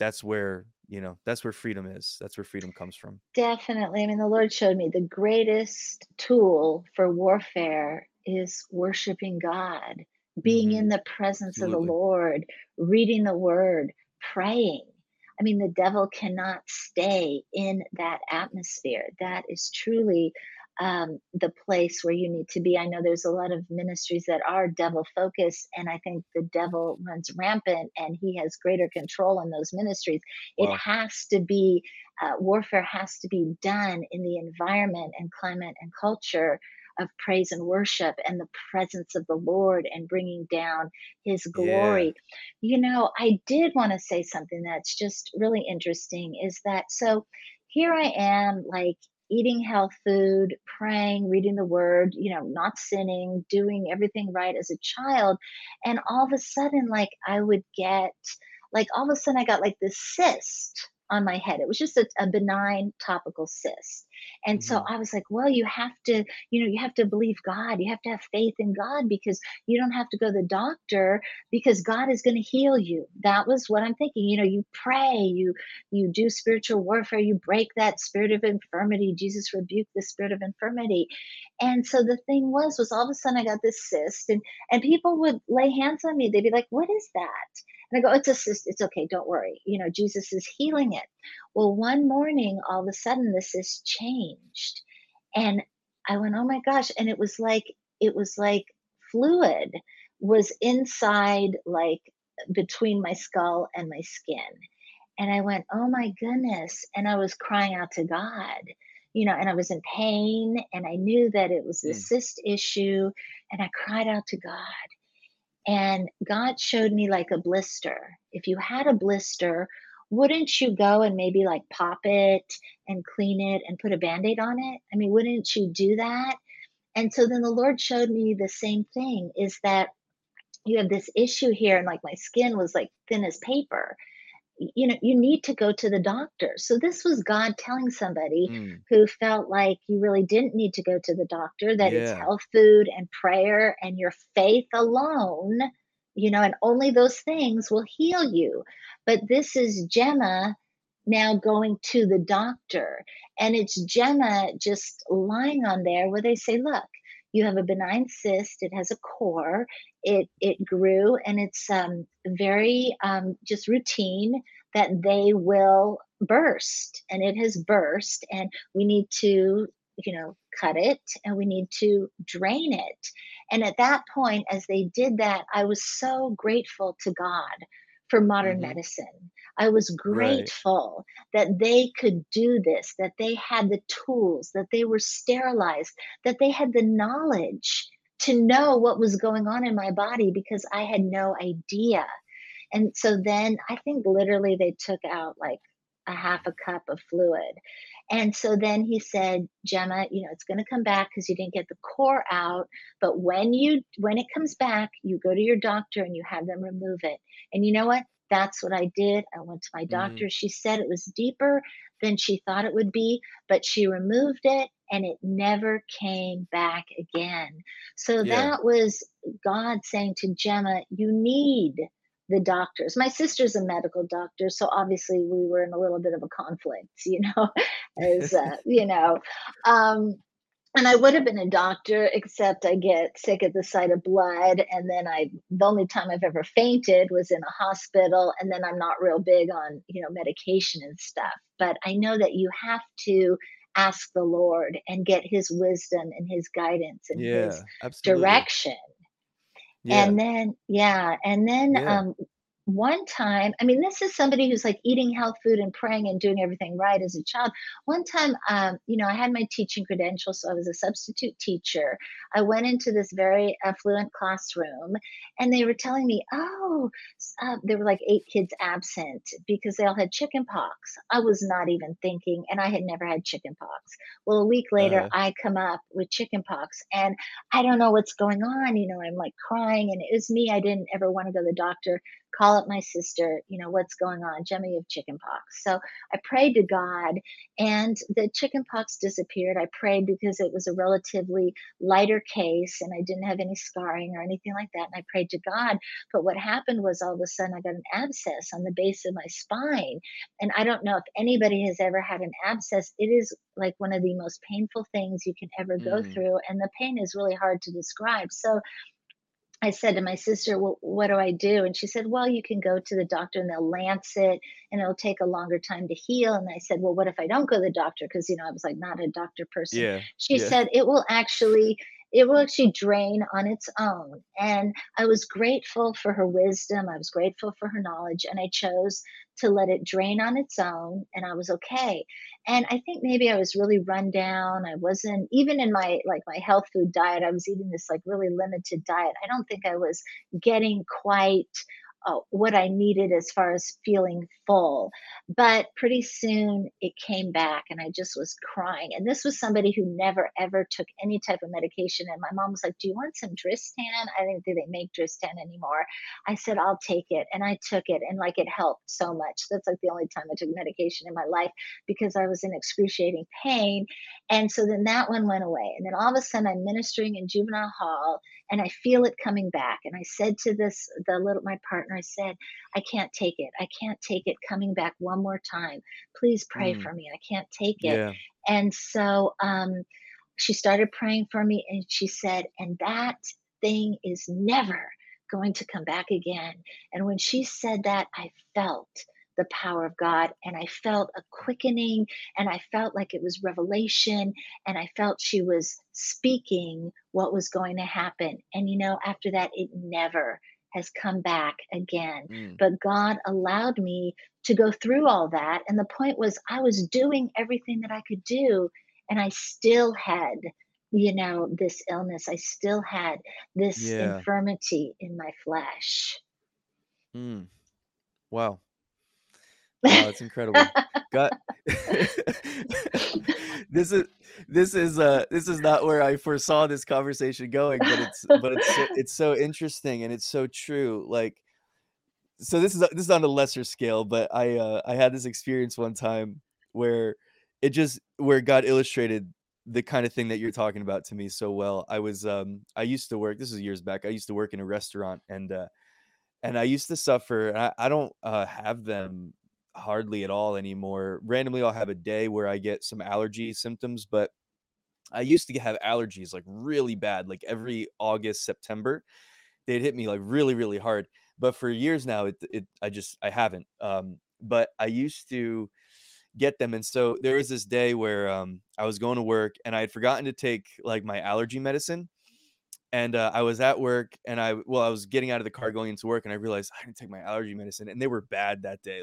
that's where, you know, that's where freedom is. That's where freedom comes from. Definitely. I mean, the Lord showed me the greatest tool for warfare is worshiping God, being in the presence of the Lord, reading the word, praying. I mean, the devil cannot stay in that atmosphere. That is truly the place where you need to be. I know there's a lot of ministries that are devil focused, and I think the devil runs rampant and he has greater control in those ministries. Wow. It has to be, warfare has to be done in the environment and climate and culture of praise and worship and the presence of the Lord and bringing down his glory. Yeah. You know, I did want to say something that's just really interesting is that, so here I am, like, eating health food, praying, reading the word, you know, not sinning, doing everything right as a child. And all of a sudden, like, I would get, like, all of a sudden I got like this cyst on my head. It was just a benign topical cyst. And so I was like, well, you have to, you know, you have to believe God. You have to have faith in God because you don't have to go to the doctor because God is going to heal you. That was what I'm thinking. You know, you pray, you do spiritual warfare, you break that spirit of infirmity. Jesus rebuked the spirit of infirmity. And so the thing was all of a sudden I got this cyst, and people would lay hands on me. They'd be like, what is that? And I go, it's a cyst. It's okay. Don't worry. You know, Jesus is healing it. Well, one morning, all of a sudden, this has changed. And I went, oh my gosh. And it was like fluid was inside, like between my skull and my skin. And I went, oh my goodness. And I was crying out to God, you know, and I was in pain and I knew that it was the cyst issue. And I cried out to God. And God showed me like a blister. If you had a blister, wouldn't you go and maybe like pop it and clean it and put a Band-Aid on it? I mean, wouldn't you do that? And so then the Lord showed me the same thing, is that you have this issue here and like my skin was like thin as paper. You know, you need to go to the doctor. So this was God telling somebody who felt like you really didn't need to go to the doctor, that it's health food and prayer and your faith alone, you know, and only those things will heal you. But this is Gemma now going to the doctor, and it's Gemma just lying on there where they say, look, you have a benign cyst. It has a core. It grew, and it's very just routine that they will burst, and it has burst, and we need to, you know, cut it, and we need to drain it. And at that point, as they did that, I was so grateful to God for modern medicine. I was grateful that they could do this, that they had the tools, that they were sterilized, that they had the knowledge to know what was going on in my body, because I had no idea. And so then I think literally they took out like a half a cup of fluid. And so then he said, Gemma, you know, it's going to come back because you didn't get the core out. But when it comes back, you go to your doctor and you have them remove it. And you know what? That's what I did. I went to my doctor. She said it was deeper than she thought it would be, but she removed it and it never came back again. So that was God saying to Gemma, you need the doctors. My sister's a medical doctor, so obviously we were in a little bit of a conflict, you know, as you know, and I would have been a doctor, except I get sick at the sight of blood. And then the only time I've ever fainted was in a hospital. And then I'm not real big on, you know, medication and stuff. But I know that you have to ask the Lord and get his wisdom and his guidance and his direction. Yeah. And then, one time, I mean, this is somebody who's like eating health food and praying and doing everything right as a child. One time, you know, I had my teaching credentials, so I was a substitute teacher. I went into this very affluent classroom, and they were telling me, there were like 8 kids absent because they all had chicken pox. I was not even thinking, and I had never had chicken pox. Well, a week later, I come up with chicken pox, and I don't know what's going on. You know, I'm like crying, and it was me. I didn't ever want to go to the doctor. Call up my sister, you know, what's going on? Gemma, you have chicken pox. So I prayed to God, and the chicken pox disappeared. I prayed because it was a relatively lighter case, and I didn't have any scarring or anything like that. And I prayed to God. But what happened was all of a sudden I got an abscess on the base of my spine. And I don't know if anybody has ever had an abscess. It is like one of the most painful things you can ever go through. And the pain is really hard to describe. So I said to my sister, well, what do I do? And she said, well, you can go to the doctor and they'll lance it and it'll take a longer time to heal. And I said, well, what if I don't go to the doctor? Because, you know, I was like not a doctor person. Yeah, she said, it will actually drain on its own. And I was grateful for her wisdom. I was grateful for her knowledge. And I chose to let it drain on its own. And I was okay. And I think maybe I was really run down. I wasn't, even in my health food diet, I was eating this like really limited diet. I don't think I was getting quite what I needed as far as feeling full. But pretty soon it came back and I just was crying. And this was somebody who never, ever took any type of medication. And my mom was like, do you want some Dristan? I didn't think they make Dristan anymore. I said, I'll take it. And I took it and like it helped so much. That's like the only time I took medication in my life because I was in excruciating pain. And so then that one went away. And then all of a sudden I'm ministering in juvenile hall and I feel it coming back. And I said to my partner, I said, I can't take it. I can't take it coming back one more time. Please pray for me. I can't take it. Yeah. And so she started praying for me and she said, and that thing is never going to come back again. And when she said that, I felt the power of God. And I felt a quickening and I felt like it was revelation. And I felt she was speaking what was going to happen. And, you know, after that, it never has come back again. But God allowed me to go through all that. And the point was, I was doing everything that I could do. And I still had, you know, this illness. I still had this infirmity in my flesh. Wow. It's incredible. God, this is not where I foresaw this conversation going, but it's so interesting and it's so true. Like, so this is on a lesser scale, but I had this experience one time where God illustrated the kind of thing that you're talking about to me so well. I was years back I used to work in a restaurant and I used to suffer. I don't have them hardly at all anymore. Randomly, I'll have a day where I get some allergy symptoms, but I used to have allergies like really bad, like every August, September, they'd hit me like really, really hard. But for years now, I haven't. But I used to get them. And so there was this day where I was going to work and I had forgotten to take like my allergy medicine. And I was at work and I was getting out of the car going into work and I realized I didn't take my allergy medicine, and they were bad that day.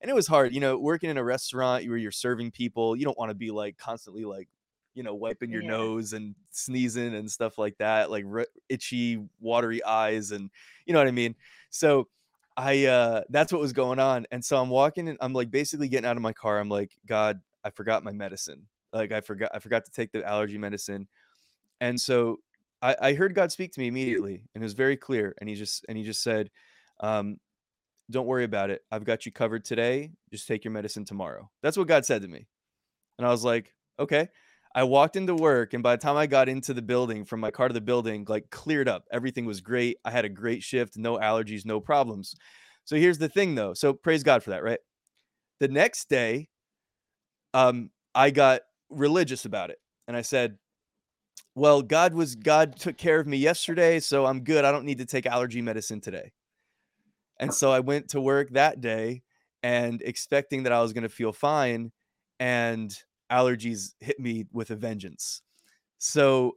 And it was hard, you know, working in a restaurant where you're serving people, you don't want to be like constantly like, you know, wiping your nose and sneezing and stuff like that, like itchy, watery eyes. And you know what I mean? So that's what was going on. And so I'm walking and I'm like basically getting out of my car. I'm like, God, I forgot my medicine. Like I forgot to take the allergy medicine. And so I heard God speak to me immediately and it was very clear. And he just said, don't worry about it. I've got you covered today. Just take your medicine tomorrow. That's what God said to me. And I was like, okay. I walked into work, and by the time I got into the building, from my car to the building, like cleared up. Everything was great. I had a great shift, no allergies, no problems. So here's the thing though. So praise God for that, right? The next day, I got religious about it. And I said, well, God took care of me yesterday, so I'm good. I don't need to take allergy medicine today. And so I went to work that day and expecting that I was going to feel fine, and allergies hit me with a vengeance. So,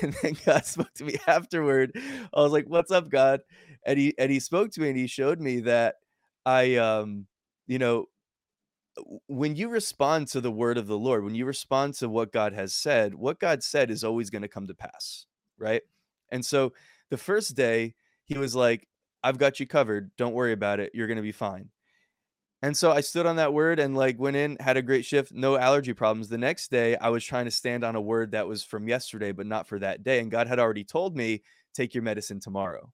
and then God spoke to me afterward. I was like, what's up, God? And he spoke to me and he showed me that you know, when you respond to the word of the Lord, when you respond to what God has said, what God said is always going to come to pass. Right. And so the first day he was like, I've got you covered. Don't worry about it. You're going to be fine. And so I stood on that word and like went in, had a great shift, no allergy problems. The next day I was trying to stand on a word that was from yesterday, but not for that day. And God had already told me, take your medicine tomorrow.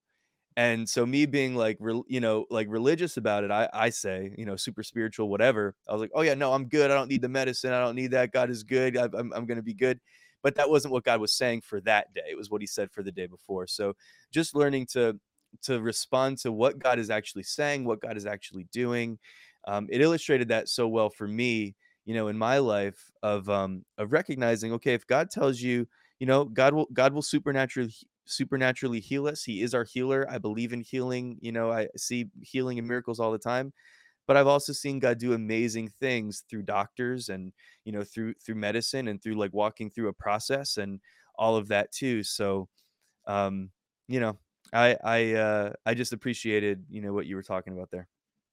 And so me being like, you know, like religious about it, I say, you know, super spiritual, whatever. I was like, oh yeah, no, I'm good. I don't need the medicine. I don't need that. God is good. I'm going to be good. But that wasn't what God was saying for that day. It was what he said for the day before. So just learning to respond to what God is actually saying, what God is actually doing. It illustrated that so well for me, you know, in my life of recognizing, okay, if God tells you, you know, God will supernaturally supernaturally heal us. He is our healer. I believe in healing. You know, I see healing and miracles all the time, but I've also seen God do amazing things through doctors and, you know, through medicine and through like walking through a process and all of that too. So, you know, I just appreciated, you know, what you were talking about there.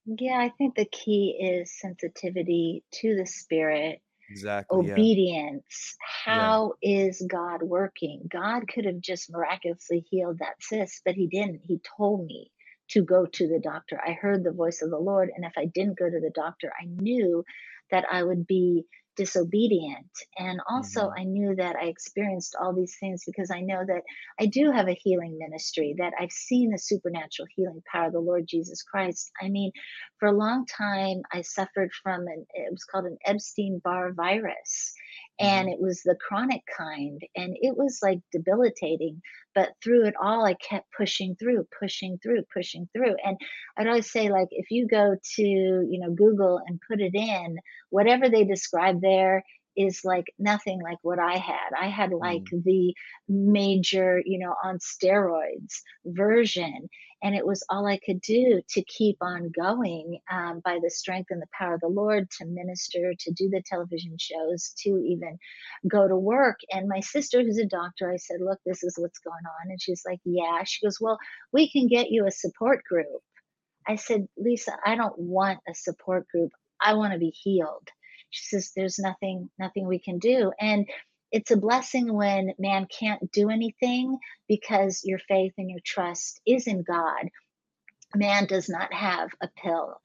Yeah. I think the key is sensitivity to the Spirit. Exactly. Obedience. Yeah. How is God working? God could have just miraculously healed that cyst, but he didn't. He told me to go to the doctor. I heard the voice of the Lord. And if I didn't go to the doctor, I knew that I would be disobedient. And also I knew that I experienced all these things because I know that I do have a healing ministry, that I've seen the supernatural healing power of the Lord Jesus Christ. I mean, for a long time, I suffered from it was called an Epstein-Barr virus. And it was the chronic kind, and it was like debilitating, but through it all, I kept pushing through. And I'd always say, like, if you go to, you know, Google and put it in, whatever they describe there is like nothing like what I had. I had like the major, you know, on steroids version. And it was all I could do to keep on going by the strength and the power of the Lord, to minister, to do the television shows, to even go to work. And my sister, who's a doctor, I said, look, this is what's going on. And she's like, yeah. She goes, well, we can get you a support group. I said, Lisa, I don't want a support group. I want to be healed. She says, there's nothing we can do. And it's a blessing when man can't do anything, because your faith and your trust is in God. Man does not have a pill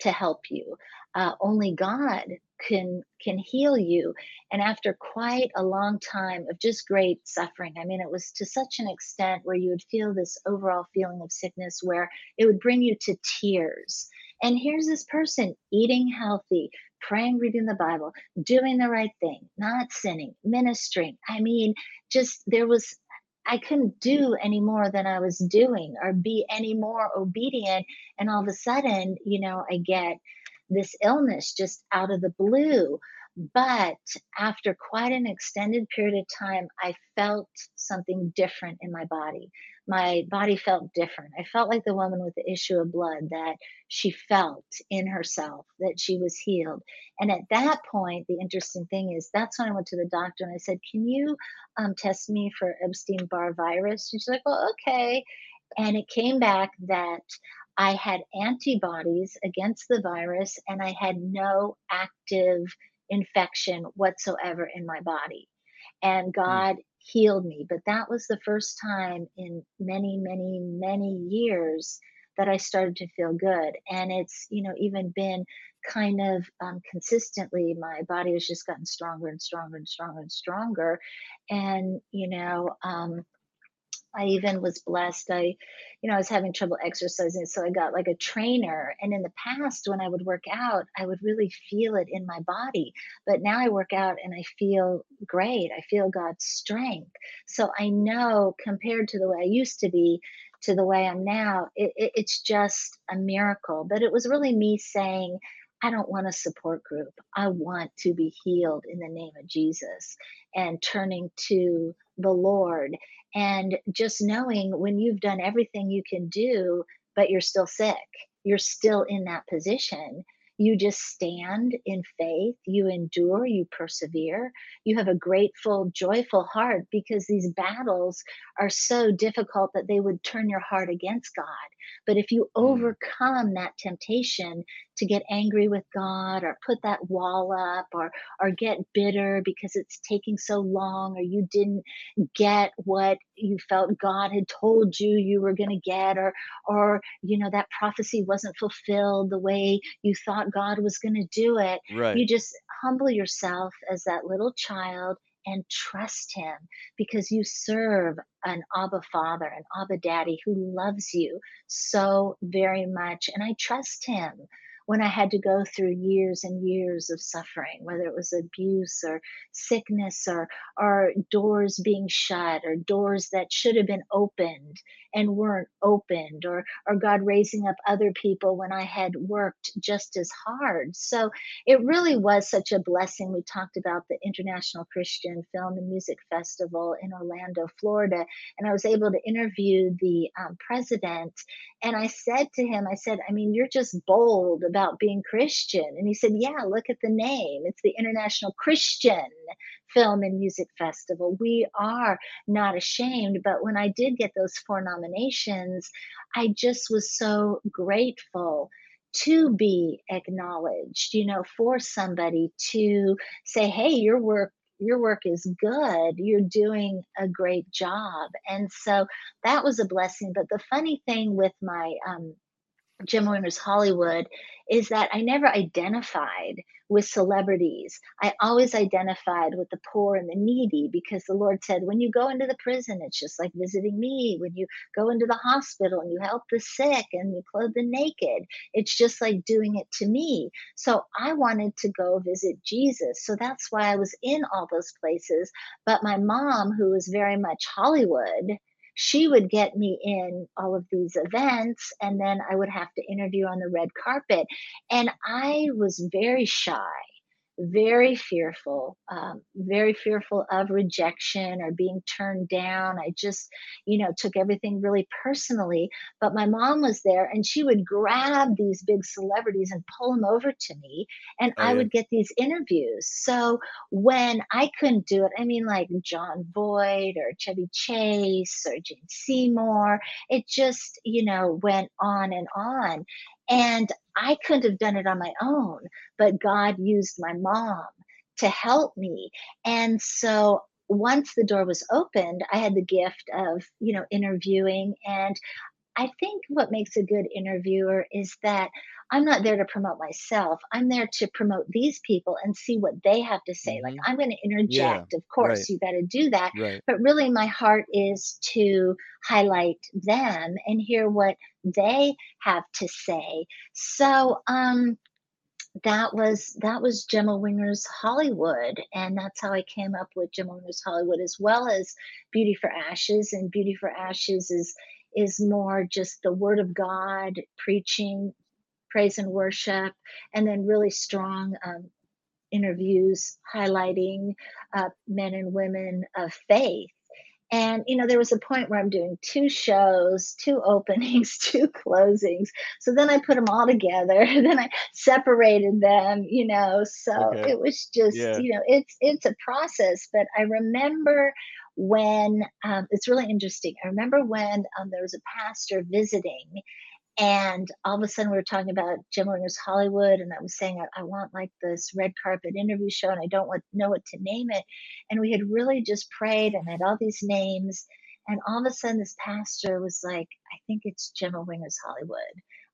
to help you. Only God can heal you. And after quite a long time of just great suffering, I mean, it was to such an extent where you would feel this overall feeling of sickness where it would bring you to tears. And here's this person eating healthy, praying, reading the Bible, doing the right thing, not sinning, ministering. I mean, just I couldn't do any more than I was doing or be any more obedient. And all of a sudden, you know, I get this illness just out of the blue. But after quite an extended period of time, I felt something different in my body. My body felt different. I felt like the woman with the issue of blood, that she felt in herself that she was healed. And at that point, the interesting thing is, that's when I went to the doctor and I said, can you test me for Epstein-Barr virus? And she's like, well, okay. And it came back that I had antibodies against the virus and I had no active infection whatsoever in my body, and God healed me. But that was the first time in many, many, many years that I started to feel good. And it's, you know, even been kind of consistently, my body has just gotten stronger. And, you know, I even was blessed. I was having trouble exercising. So I got like a trainer. And in the past, when I would work out, I would really feel it in my body. But now I work out and I feel great. I feel God's strength. So I know, compared to the way I used to be, to the way I'm now, it's just a miracle. But it was really me saying, I don't want a support group. I want to be healed in the name of Jesus, and turning to the Lord. And just knowing when you've done everything you can do, but you're still sick, you're still in that position, you just stand in faith, you endure, you persevere, you have a grateful, joyful heart, because these battles are so difficult that they would turn your heart against God. But if you overcome that temptation to get angry with God, or put that wall up, or get bitter because it's taking so long, or you didn't get what you felt God had told you were going to get, or you know, that prophecy wasn't fulfilled the way you thought God was going to do it. Right. You just humble yourself as that little child and trust him, because you serve an Abba Father, an Abba Daddy who loves you so very much. And I trust him when I had to go through years and years of suffering, whether it was abuse or sickness or doors being shut or doors that should have been opened and weren't opened, or God raising up other people when I had worked just as hard. So it really was such a blessing. We talked about the International Christian Film and Music Festival in Orlando, Florida, and I was able to interview the president. And I said to him, I mean, you're just bold about being Christian. And he said, yeah, look at the name. It's the International Christian Film and Music Festival. We are not ashamed. But when I did get those 4 nominations, I just was so grateful to be acknowledged, you know, for somebody to say, hey, your work is good. You're doing a great job. And so that was a blessing. But the funny thing with my Gemma Wenger's Hollywood is that I never identified with celebrities. I always identified with the poor and the needy, because the Lord said, when you go into the prison, it's just like visiting me. When you go into the hospital and you help the sick and you clothe the naked, it's just like doing it to me. So I wanted to go visit Jesus. So that's why I was in all those places. But my mom, who was very much Hollywood, she would get me in all of these events, and then I would have to interview on the red carpet. And I was very shy, very fearful of rejection or being turned down. I just, you know, took everything really personally. But my mom was there, and she would grab these big celebrities and pull them over to me, and I would get these interviews. So when I couldn't do it, I mean, like John Boyd or Chevy Chase or Jane Seymour, it just, you know, went on and on. And I couldn't have done it on my own, but God used my mom to help me. And so once the door was opened, I had the gift of, you know, interviewing. And I think what makes a good interviewer is that I'm not there to promote myself. I'm there to promote these people and see what they have to say. Like, I'm going to interject, of course, you got to do that. But really my heart is to highlight them and hear what they have to say. So, that was Gemma Wenger's Hollywood, and that's how I came up with Gemma Wenger's Hollywood, as well as Beauty for Ashes. And Beauty for Ashes is more just the word of God, preaching, praise and worship, and then really strong interviews highlighting men and women of faith. And, you know, there was a point where I'm doing 2 shows, 2 openings, 2 closings. So then I put them all together. Then I separated them, you know, so it was just, you know, it's a process. But I remember when, it's really interesting. I remember when there was a pastor visiting, and all of a sudden we were talking about Gemma Wenger's Hollywood, and I was saying, I want like this red carpet interview show, and I don't know what to name it. And we had really just prayed and had all these names. And all of a sudden this pastor was like, I think it's Gemma Wenger's Hollywood.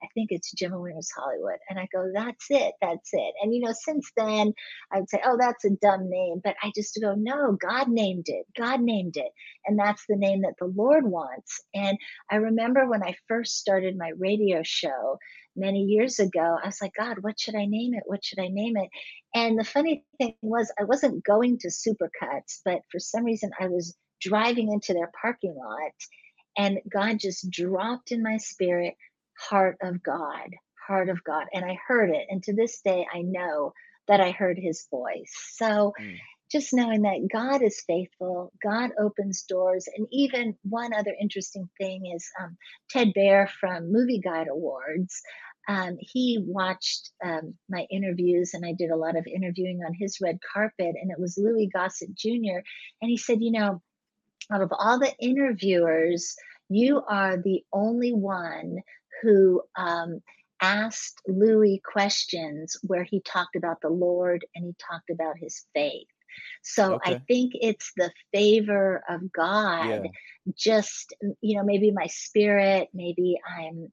I think it's Gemma Wenger's Hollywood. And I go, that's it. That's it. And, you know, since then I would say, oh, that's a dumb name. But I just go, no, God named it. God named it. And that's the name that the Lord wants. And I remember when I first started my radio show many years ago, I was like, God, what should I name it? What should I name it? And the funny thing was, I wasn't going to Supercuts, but for some reason I was driving into their parking lot, and God just dropped in my spirit, heart of God, heart of God. And I heard it. And to this day, I know that I heard his voice. So just knowing that God is faithful, God opens doors. And even one other interesting thing is Ted Bear from Movie Guide Awards. He watched my interviews, and I did a lot of interviewing on his red carpet, and it was Louis Gossett Jr. And he said, you know, out of all the interviewers, you are the only one who asked Louis questions where he talked about the Lord and he talked about his faith. So I think it's the favor of God. Just, you know, maybe my spirit, maybe I'm,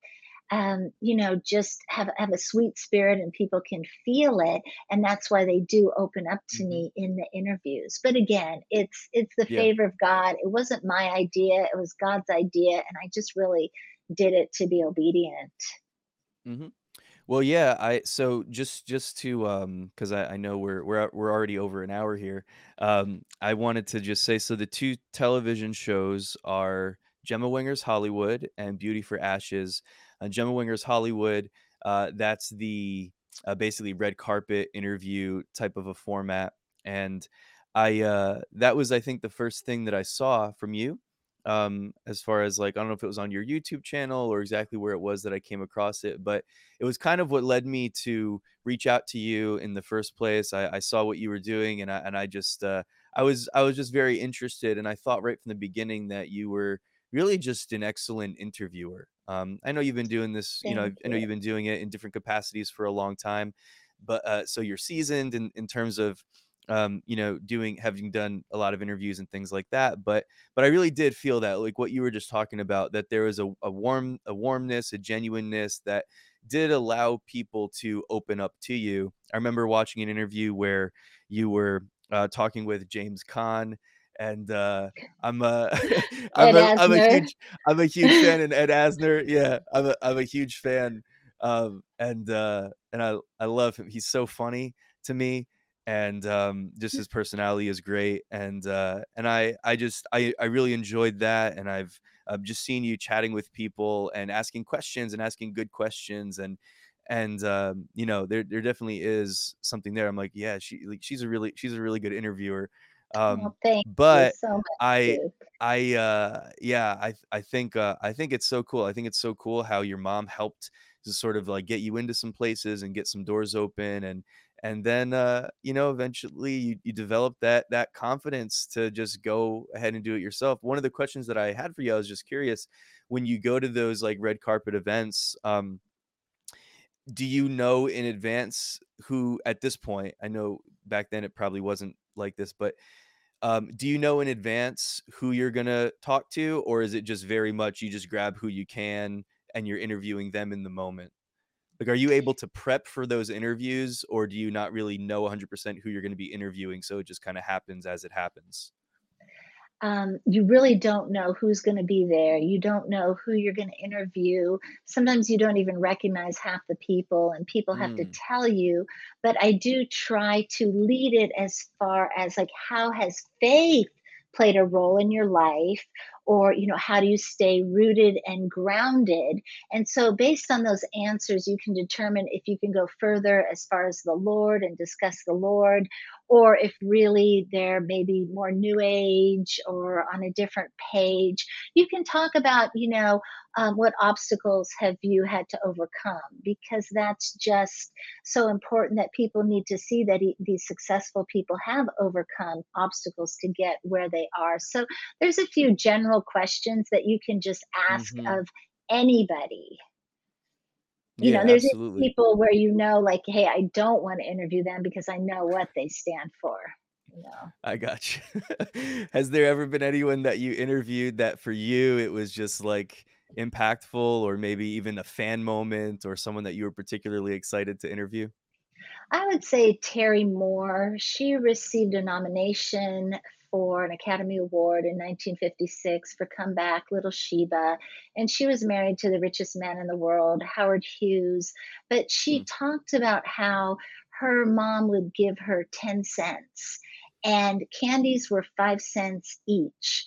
you know, just have a sweet spirit and people can feel it. And that's why they do open up to me in the interviews. But again, it's the favor of God. It wasn't my idea. It was God's idea. And I just really did it to be obedient. Well, yeah, I so just to because I know we're already over an hour here. I wanted to just say, so the two television shows are Gemma Wenger's Hollywood and Beauty for Ashes. Gemma Wenger's Hollywood, that's the basically red carpet interview type of a format, and I that was, I think, the first thing that I saw from you. As far as, like, I don't know if it was on your YouTube channel or exactly where it was that I came across it, but it was kind of what led me to reach out to you in the first place. I saw what you were doing, and I just I was just very interested, and I thought right from the beginning that you were really just an excellent interviewer. I know you've been doing this, I know you've been doing it in different capacities for a long time, but so you're seasoned in terms of having done a lot of interviews and things like that, but I really did feel that, like what you were just talking about, that there was a warmness, a genuineness that did allow people to open up to you. I remember watching an interview where you were talking with James Caan, and I'm a huge fan, and Ed Asner, I'm a huge fan, and I love him. He's so funny to me. And just his personality is great, and I really enjoyed that, and I've just seen you chatting with people and asking questions and asking good questions, and there definitely is something there. I'm like, yeah, she's a really good interviewer. I think it's so cool. I think it's so cool how your mom helped to sort of like get you into some places and get some doors open, and then, eventually you develop that confidence to just go ahead and do it yourself. One of the questions that I had for you, I was just curious, when you go to those like red carpet events, do you know in advance who at this point, I know back then it probably wasn't like this, but do you know in advance who you're going to talk to, or is it just very much you just grab who you can and you're interviewing them in the moment? Like, are you able to prep for those interviews, or do you not really know 100% who you're going to be interviewing, so it just kind of happens as it happens? You really don't know who's going to be there. You don't know who you're going to interview. Sometimes you don't even recognize half the people, and people have to tell you. But I do try to lead it as far as, like, how has faith played a role in your life, or how do you stay rooted and grounded? And so based on those answers, you can determine if you can go further as far as the Lord and discuss the Lord, or if really they're maybe more new age or on a different page. You can talk about what obstacles have you had to overcome, because that's just so important that people need to see that these successful people have overcome obstacles to get where they are. So there's a few general questions that you can just ask of anybody. There's people where like, hey, I don't want to interview them because I know what they stand for. I got you. Has there ever been anyone that you interviewed that for you it was just like impactful, or maybe even a fan moment, or someone that you were particularly excited to interview? I would say Terry Moore. She received a nomination for an Academy Award in 1956 for Come Back, Little Sheba. And she was married to the richest man in the world, Howard Hughes. But she talked about how her mom would give her 10 cents and candies were 5 cents each.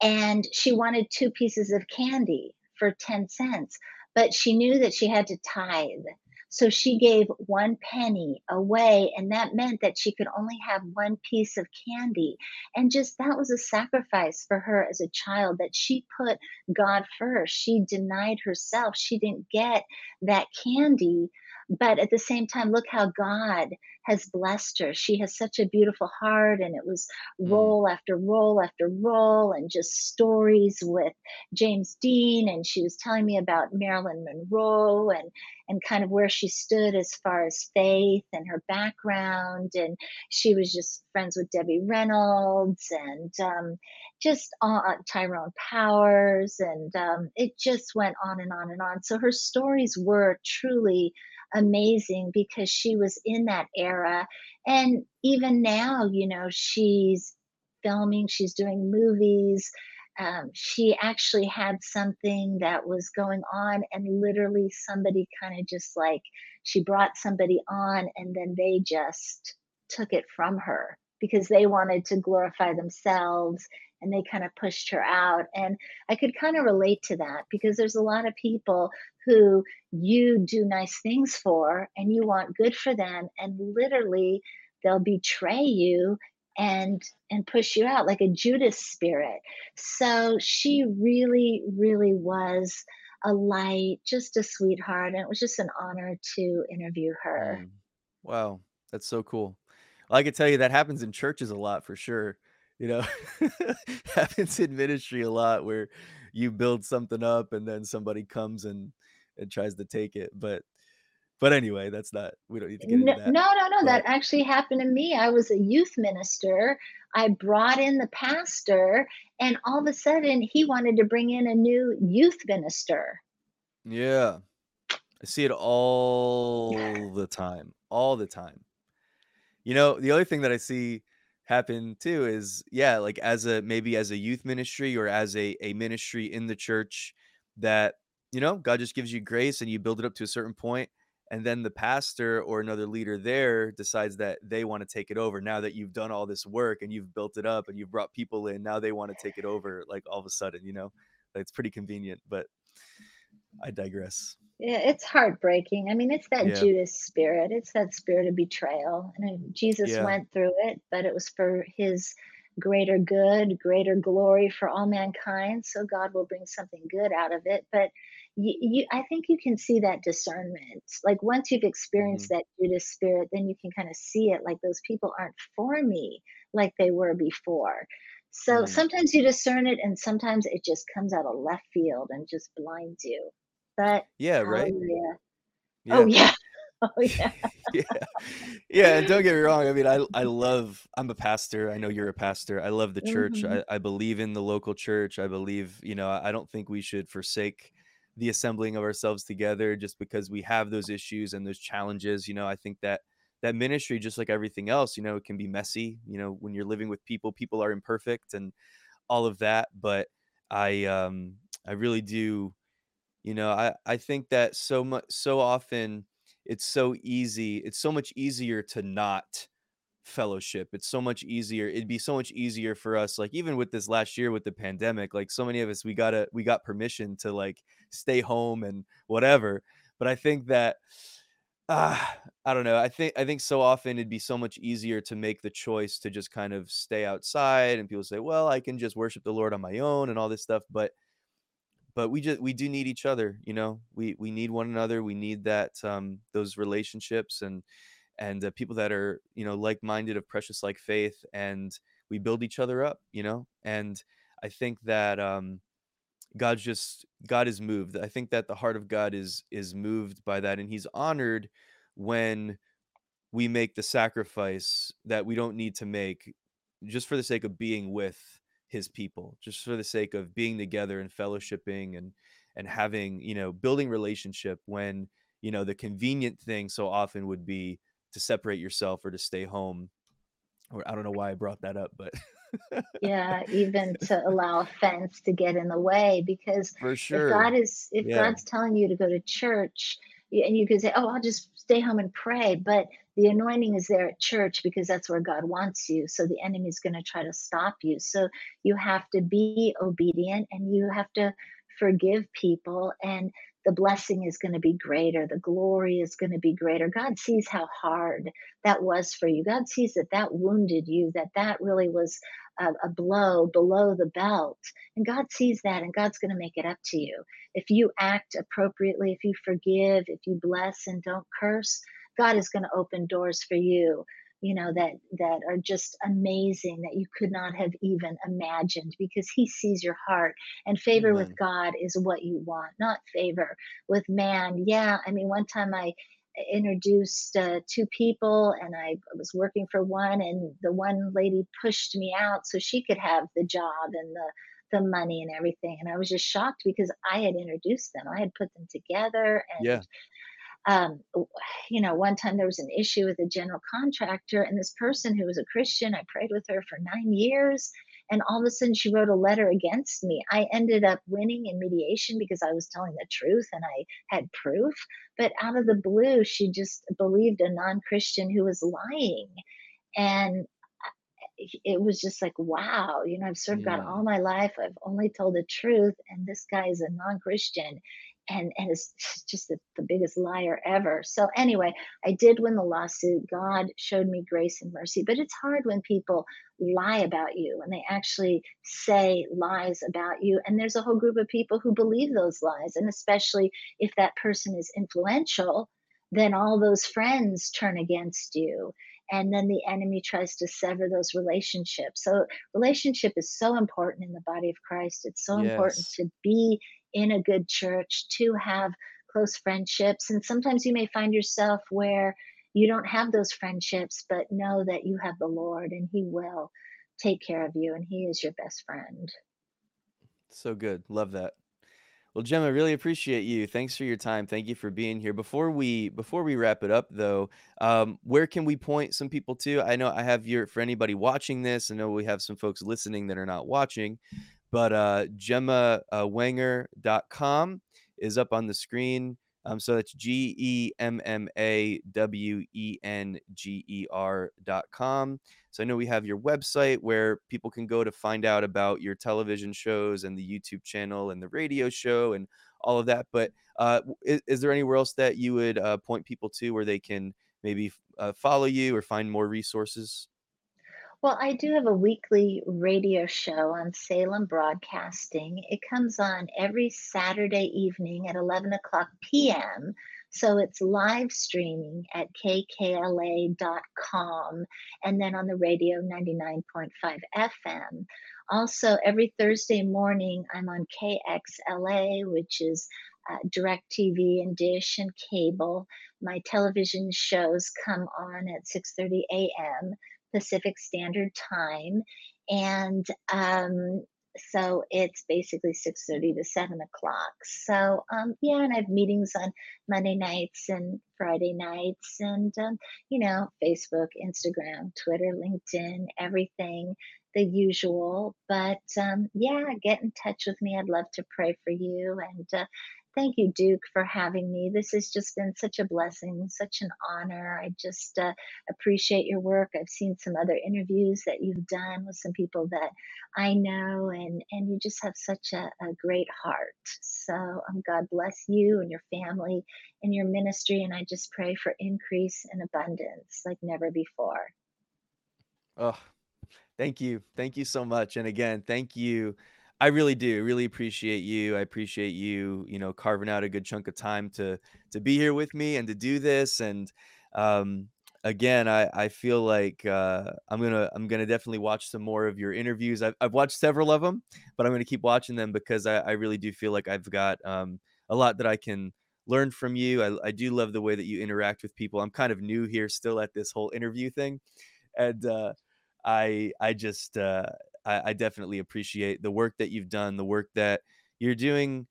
And she wanted 2 pieces of candy for 10 cents, but she knew that she had to tithe. So she gave 1 penny away, and that meant that she could only have 1 piece of candy. And just that was a sacrifice for her as a child, that she put God first. She denied herself. She didn't get that candy. But at the same time, look how God has blessed her. She has such a beautiful heart, and it was roll after roll after roll, and just stories with James Dean. And she was telling me about Marilyn Monroe and kind of where she stood as far as faith and her background. And she was just friends with Debbie Reynolds and Tyrone Powers. And it just went on and on and on. So her stories were truly amazing, because she was in that era. And even now, she's filming, she's doing movies, she actually had something that was going on, and literally somebody kind of just like, she brought somebody on and then they just took it from her because they wanted to glorify themselves, and they kind of pushed her out. And I could kind of relate to that, because there's a lot of people who you do nice things for and you want good for them, and literally they'll betray you and push you out like a Judas spirit. So she really, really was a light, just a sweetheart. And it was just an honor to interview her. Wow. That's so cool. Well, I could tell you that happens in churches a lot for sure. You know, happens in ministry a lot, where you build something up and then somebody comes and tries to take it. But anyway, that's not, we don't need to get into that. No. But that actually happened to me. I was a youth minister. I brought in the pastor, and all of a sudden he wanted to bring in a new youth minister. Yeah. I see it all the time. You know, the other thing that I see happen too is, yeah, like as a youth ministry, or as a ministry in the church that, you know, God just gives you grace and you build it up to a certain point. And then the pastor or another leader there decides that they want to take it over. Now that you've done all this work and you've built it up and you've brought people in, now they want to take it over, like all of a sudden, you know, it's pretty convenient, but I digress. Yeah, it's heartbreaking. I mean, it's that Judas spirit. It's that spirit of betrayal. And Jesus went through it, but it was for his greater good, greater glory for all mankind. So God will bring something good out of it. But I think you can see that discernment. Like once you've experienced that Judas spirit, then you can kind of see it, like those people aren't for me like they were before. So sometimes you discern it, and sometimes it just comes out of left field and just blinds you. But yeah, right. Yeah. Oh yeah. Yeah. And don't get me wrong. I mean, I'm a pastor. I know you're a pastor. I love the church. Mm-hmm. I believe in the local church. I believe, you know, I don't think we should forsake the assembling of ourselves together just because we have those issues and those challenges. You know, I think that ministry, just like everything else, you know, it can be messy. You know, when you're living with people are imperfect and all of that. But I really do. You know, I think that so much, so often it's so easy. It's so much easier to not fellowship. It's so much easier. It'd be so much easier for us, like even with this last year with the pandemic, like so many of us, we got permission to like stay home and whatever. But I think that, I don't know. I think so often it'd be so much easier to make the choice to just kind of stay outside, and people say, well, I can just worship the Lord on my own and all this stuff. But we do need each other, you know, we need one another. We need that, those relationships and people that are, you know, like-minded, of precious, like faith, and we build each other up, you know? And I think that, God is moved. I think that the heart of God is moved by that. And he's honored when we make the sacrifice that we don't need to make just for the sake of being with his people, just for the sake of being together and fellowshipping and having, you know, building relationship, when, you know, the convenient thing so often would be to separate yourself or to stay home, or I don't know why I brought that up, but yeah, even to allow offense to get in the way, because for sure. If God's telling you to go to church, and you could say, oh, I'll just stay home and pray, but the anointing is there at church because that's where God wants you. So the enemy is going to try to stop you. So you have to be obedient, and you have to forgive people, and the blessing is going to be greater. The glory is going to be greater. God sees how hard that was for you. God sees that wounded you, that really was a blow below the belt. And God sees that, and God's going to make it up to you. If you act appropriately, if you forgive, if you bless and don't curse, God is going to open doors for you, you know, that are just amazing, that you could not have even imagined, because he sees your heart. And favor with God is what you want, not favor with man. Yeah. I mean, one time I introduced two people, and I was working for one, and the one lady pushed me out so she could have the job and the money and everything. And I was just shocked, because I had introduced them. I had put them together, and you know, one time there was an issue with a general contractor, and this person who was a Christian, I prayed with her for 9 years, And all of a sudden she wrote a letter against me. I ended up winning in mediation because I was telling the truth and I had proof. But out of the blue, she just believed a non-Christian who was lying. And it was just like, wow, you know, I've served God all my life. I've only told the truth. And this guy is a non-Christian. And it's just the biggest liar ever. So anyway, I did win the lawsuit. God showed me grace and mercy. But it's hard when people lie about you, when they actually say lies about you. And there's a whole group of people who believe those lies. And especially if that person is influential, then all those friends turn against you. And then the enemy tries to sever those relationships. So relationship is so important in the body of Christ. It's so important to be in a good church, to have close friendships. And sometimes you may find yourself where you don't have those friendships, but know that you have the Lord and He will take care of you and He is your best friend. So good. Love that. Well, Gemma, really appreciate you. Thanks for your time. Thank you for being here. Before we wrap it up, though, where can we point some people to? I know I have your, for anybody watching this, I know we have some folks listening that are not watching, but GemmaWenger.com is up on the screen. So that's GemmaWenger.com. So I know we have your website where people can go to find out about your television shows and the YouTube channel and the radio show and all of that. But is there anywhere else that you would point people to where they can maybe follow you or find more resources? Well, I do have a weekly radio show on Salem Broadcasting. It comes on every Saturday evening at 11 o'clock p.m., so it's live streaming at kkla.com and then on the radio 99.5 FM. Also, every Thursday morning, I'm on KXLA, which is direct TV and dish and cable. My television shows come on at 6:30 a.m. Pacific Standard Time. And so it's basically 6:30 to 7 o'clock. So, and I have meetings on Monday nights and Friday nights and, Facebook, Instagram, Twitter, LinkedIn, everything, the usual. But, get in touch with me. I'd love to pray for you. And thank you, Duke, for having me. This has just been such a blessing, such an honor. I just appreciate your work. I've seen some other interviews that you've done with some people that I know, and you just have such a great heart. So God bless you and your family and your ministry, and I just pray for increase and abundance like never before. Oh, thank you. Thank you so much. And again, thank you. I really do. Really appreciate you. I appreciate you, carving out a good chunk of time to be here with me and to do this. And again, I feel like I'm gonna definitely watch some more of your interviews. I've watched several of them, but I'm gonna keep watching them because I really do feel like I've got a lot that I can learn from you. I do love the way that you interact with people. I'm kind of new here still at this whole interview thing, and I definitely appreciate the work that you've done, the work that you're doing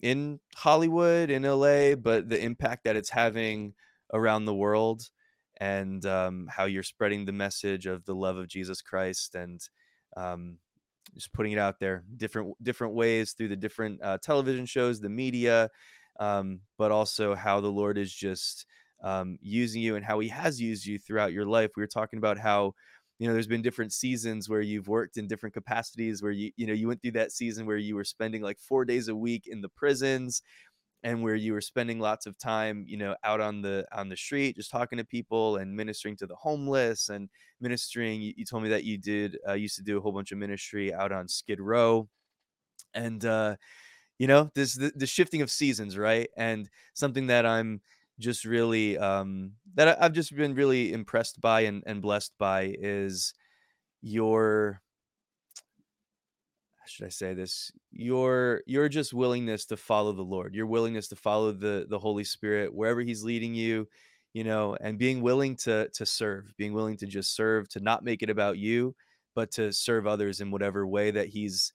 in Hollywood, in LA, but the impact that it's having around the world and how you're spreading the message of the love of Jesus Christ and just putting it out there different ways through the different television shows, the media, but also how the Lord is just using you and how He has used you throughout your life. We were talking about how there's been different seasons where you've worked in different capacities where you went through that season where you were spending like 4 days a week in the prisons and where you were spending lots of time, out on the street, just talking to people and ministering to the homeless and ministering. You told me that you used to do a whole bunch of ministry out on Skid Row and, this, the shifting of seasons. Right. And something that I'm just really that I've just been really impressed by and blessed by is your just willingness to follow the Lord, your willingness to follow the Holy Spirit wherever He's leading you, and being willing to serve, being willing to just serve, to not make it about you, but to serve others in whatever way that He's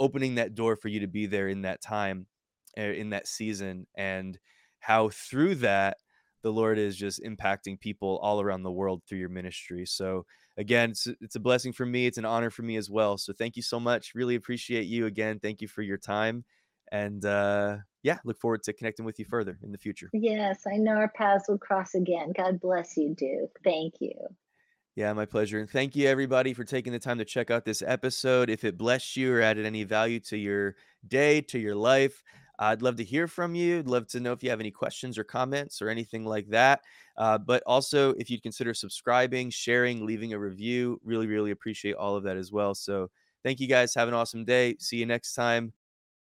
opening that door for you to be there in that time, in that season, and how through that, the Lord is just impacting people all around the world through your ministry. So again, it's a blessing for me. It's an honor for me as well. So thank you so much. Really appreciate you again. Thank you for your time. And yeah, look forward to connecting with you further in the future. Yes, I know our paths will cross again. God bless you, Duke. Thank you. Yeah, my pleasure. And thank you, everybody, for taking the time to check out this episode. If it blessed you or added any value to your day, to your life, I'd love to hear from you. I'd love to know if you have any questions or comments or anything like that. But also, if you'd consider subscribing, sharing, leaving a review, really, really appreciate all of that as well. So thank you guys. Have an awesome day. See you next time.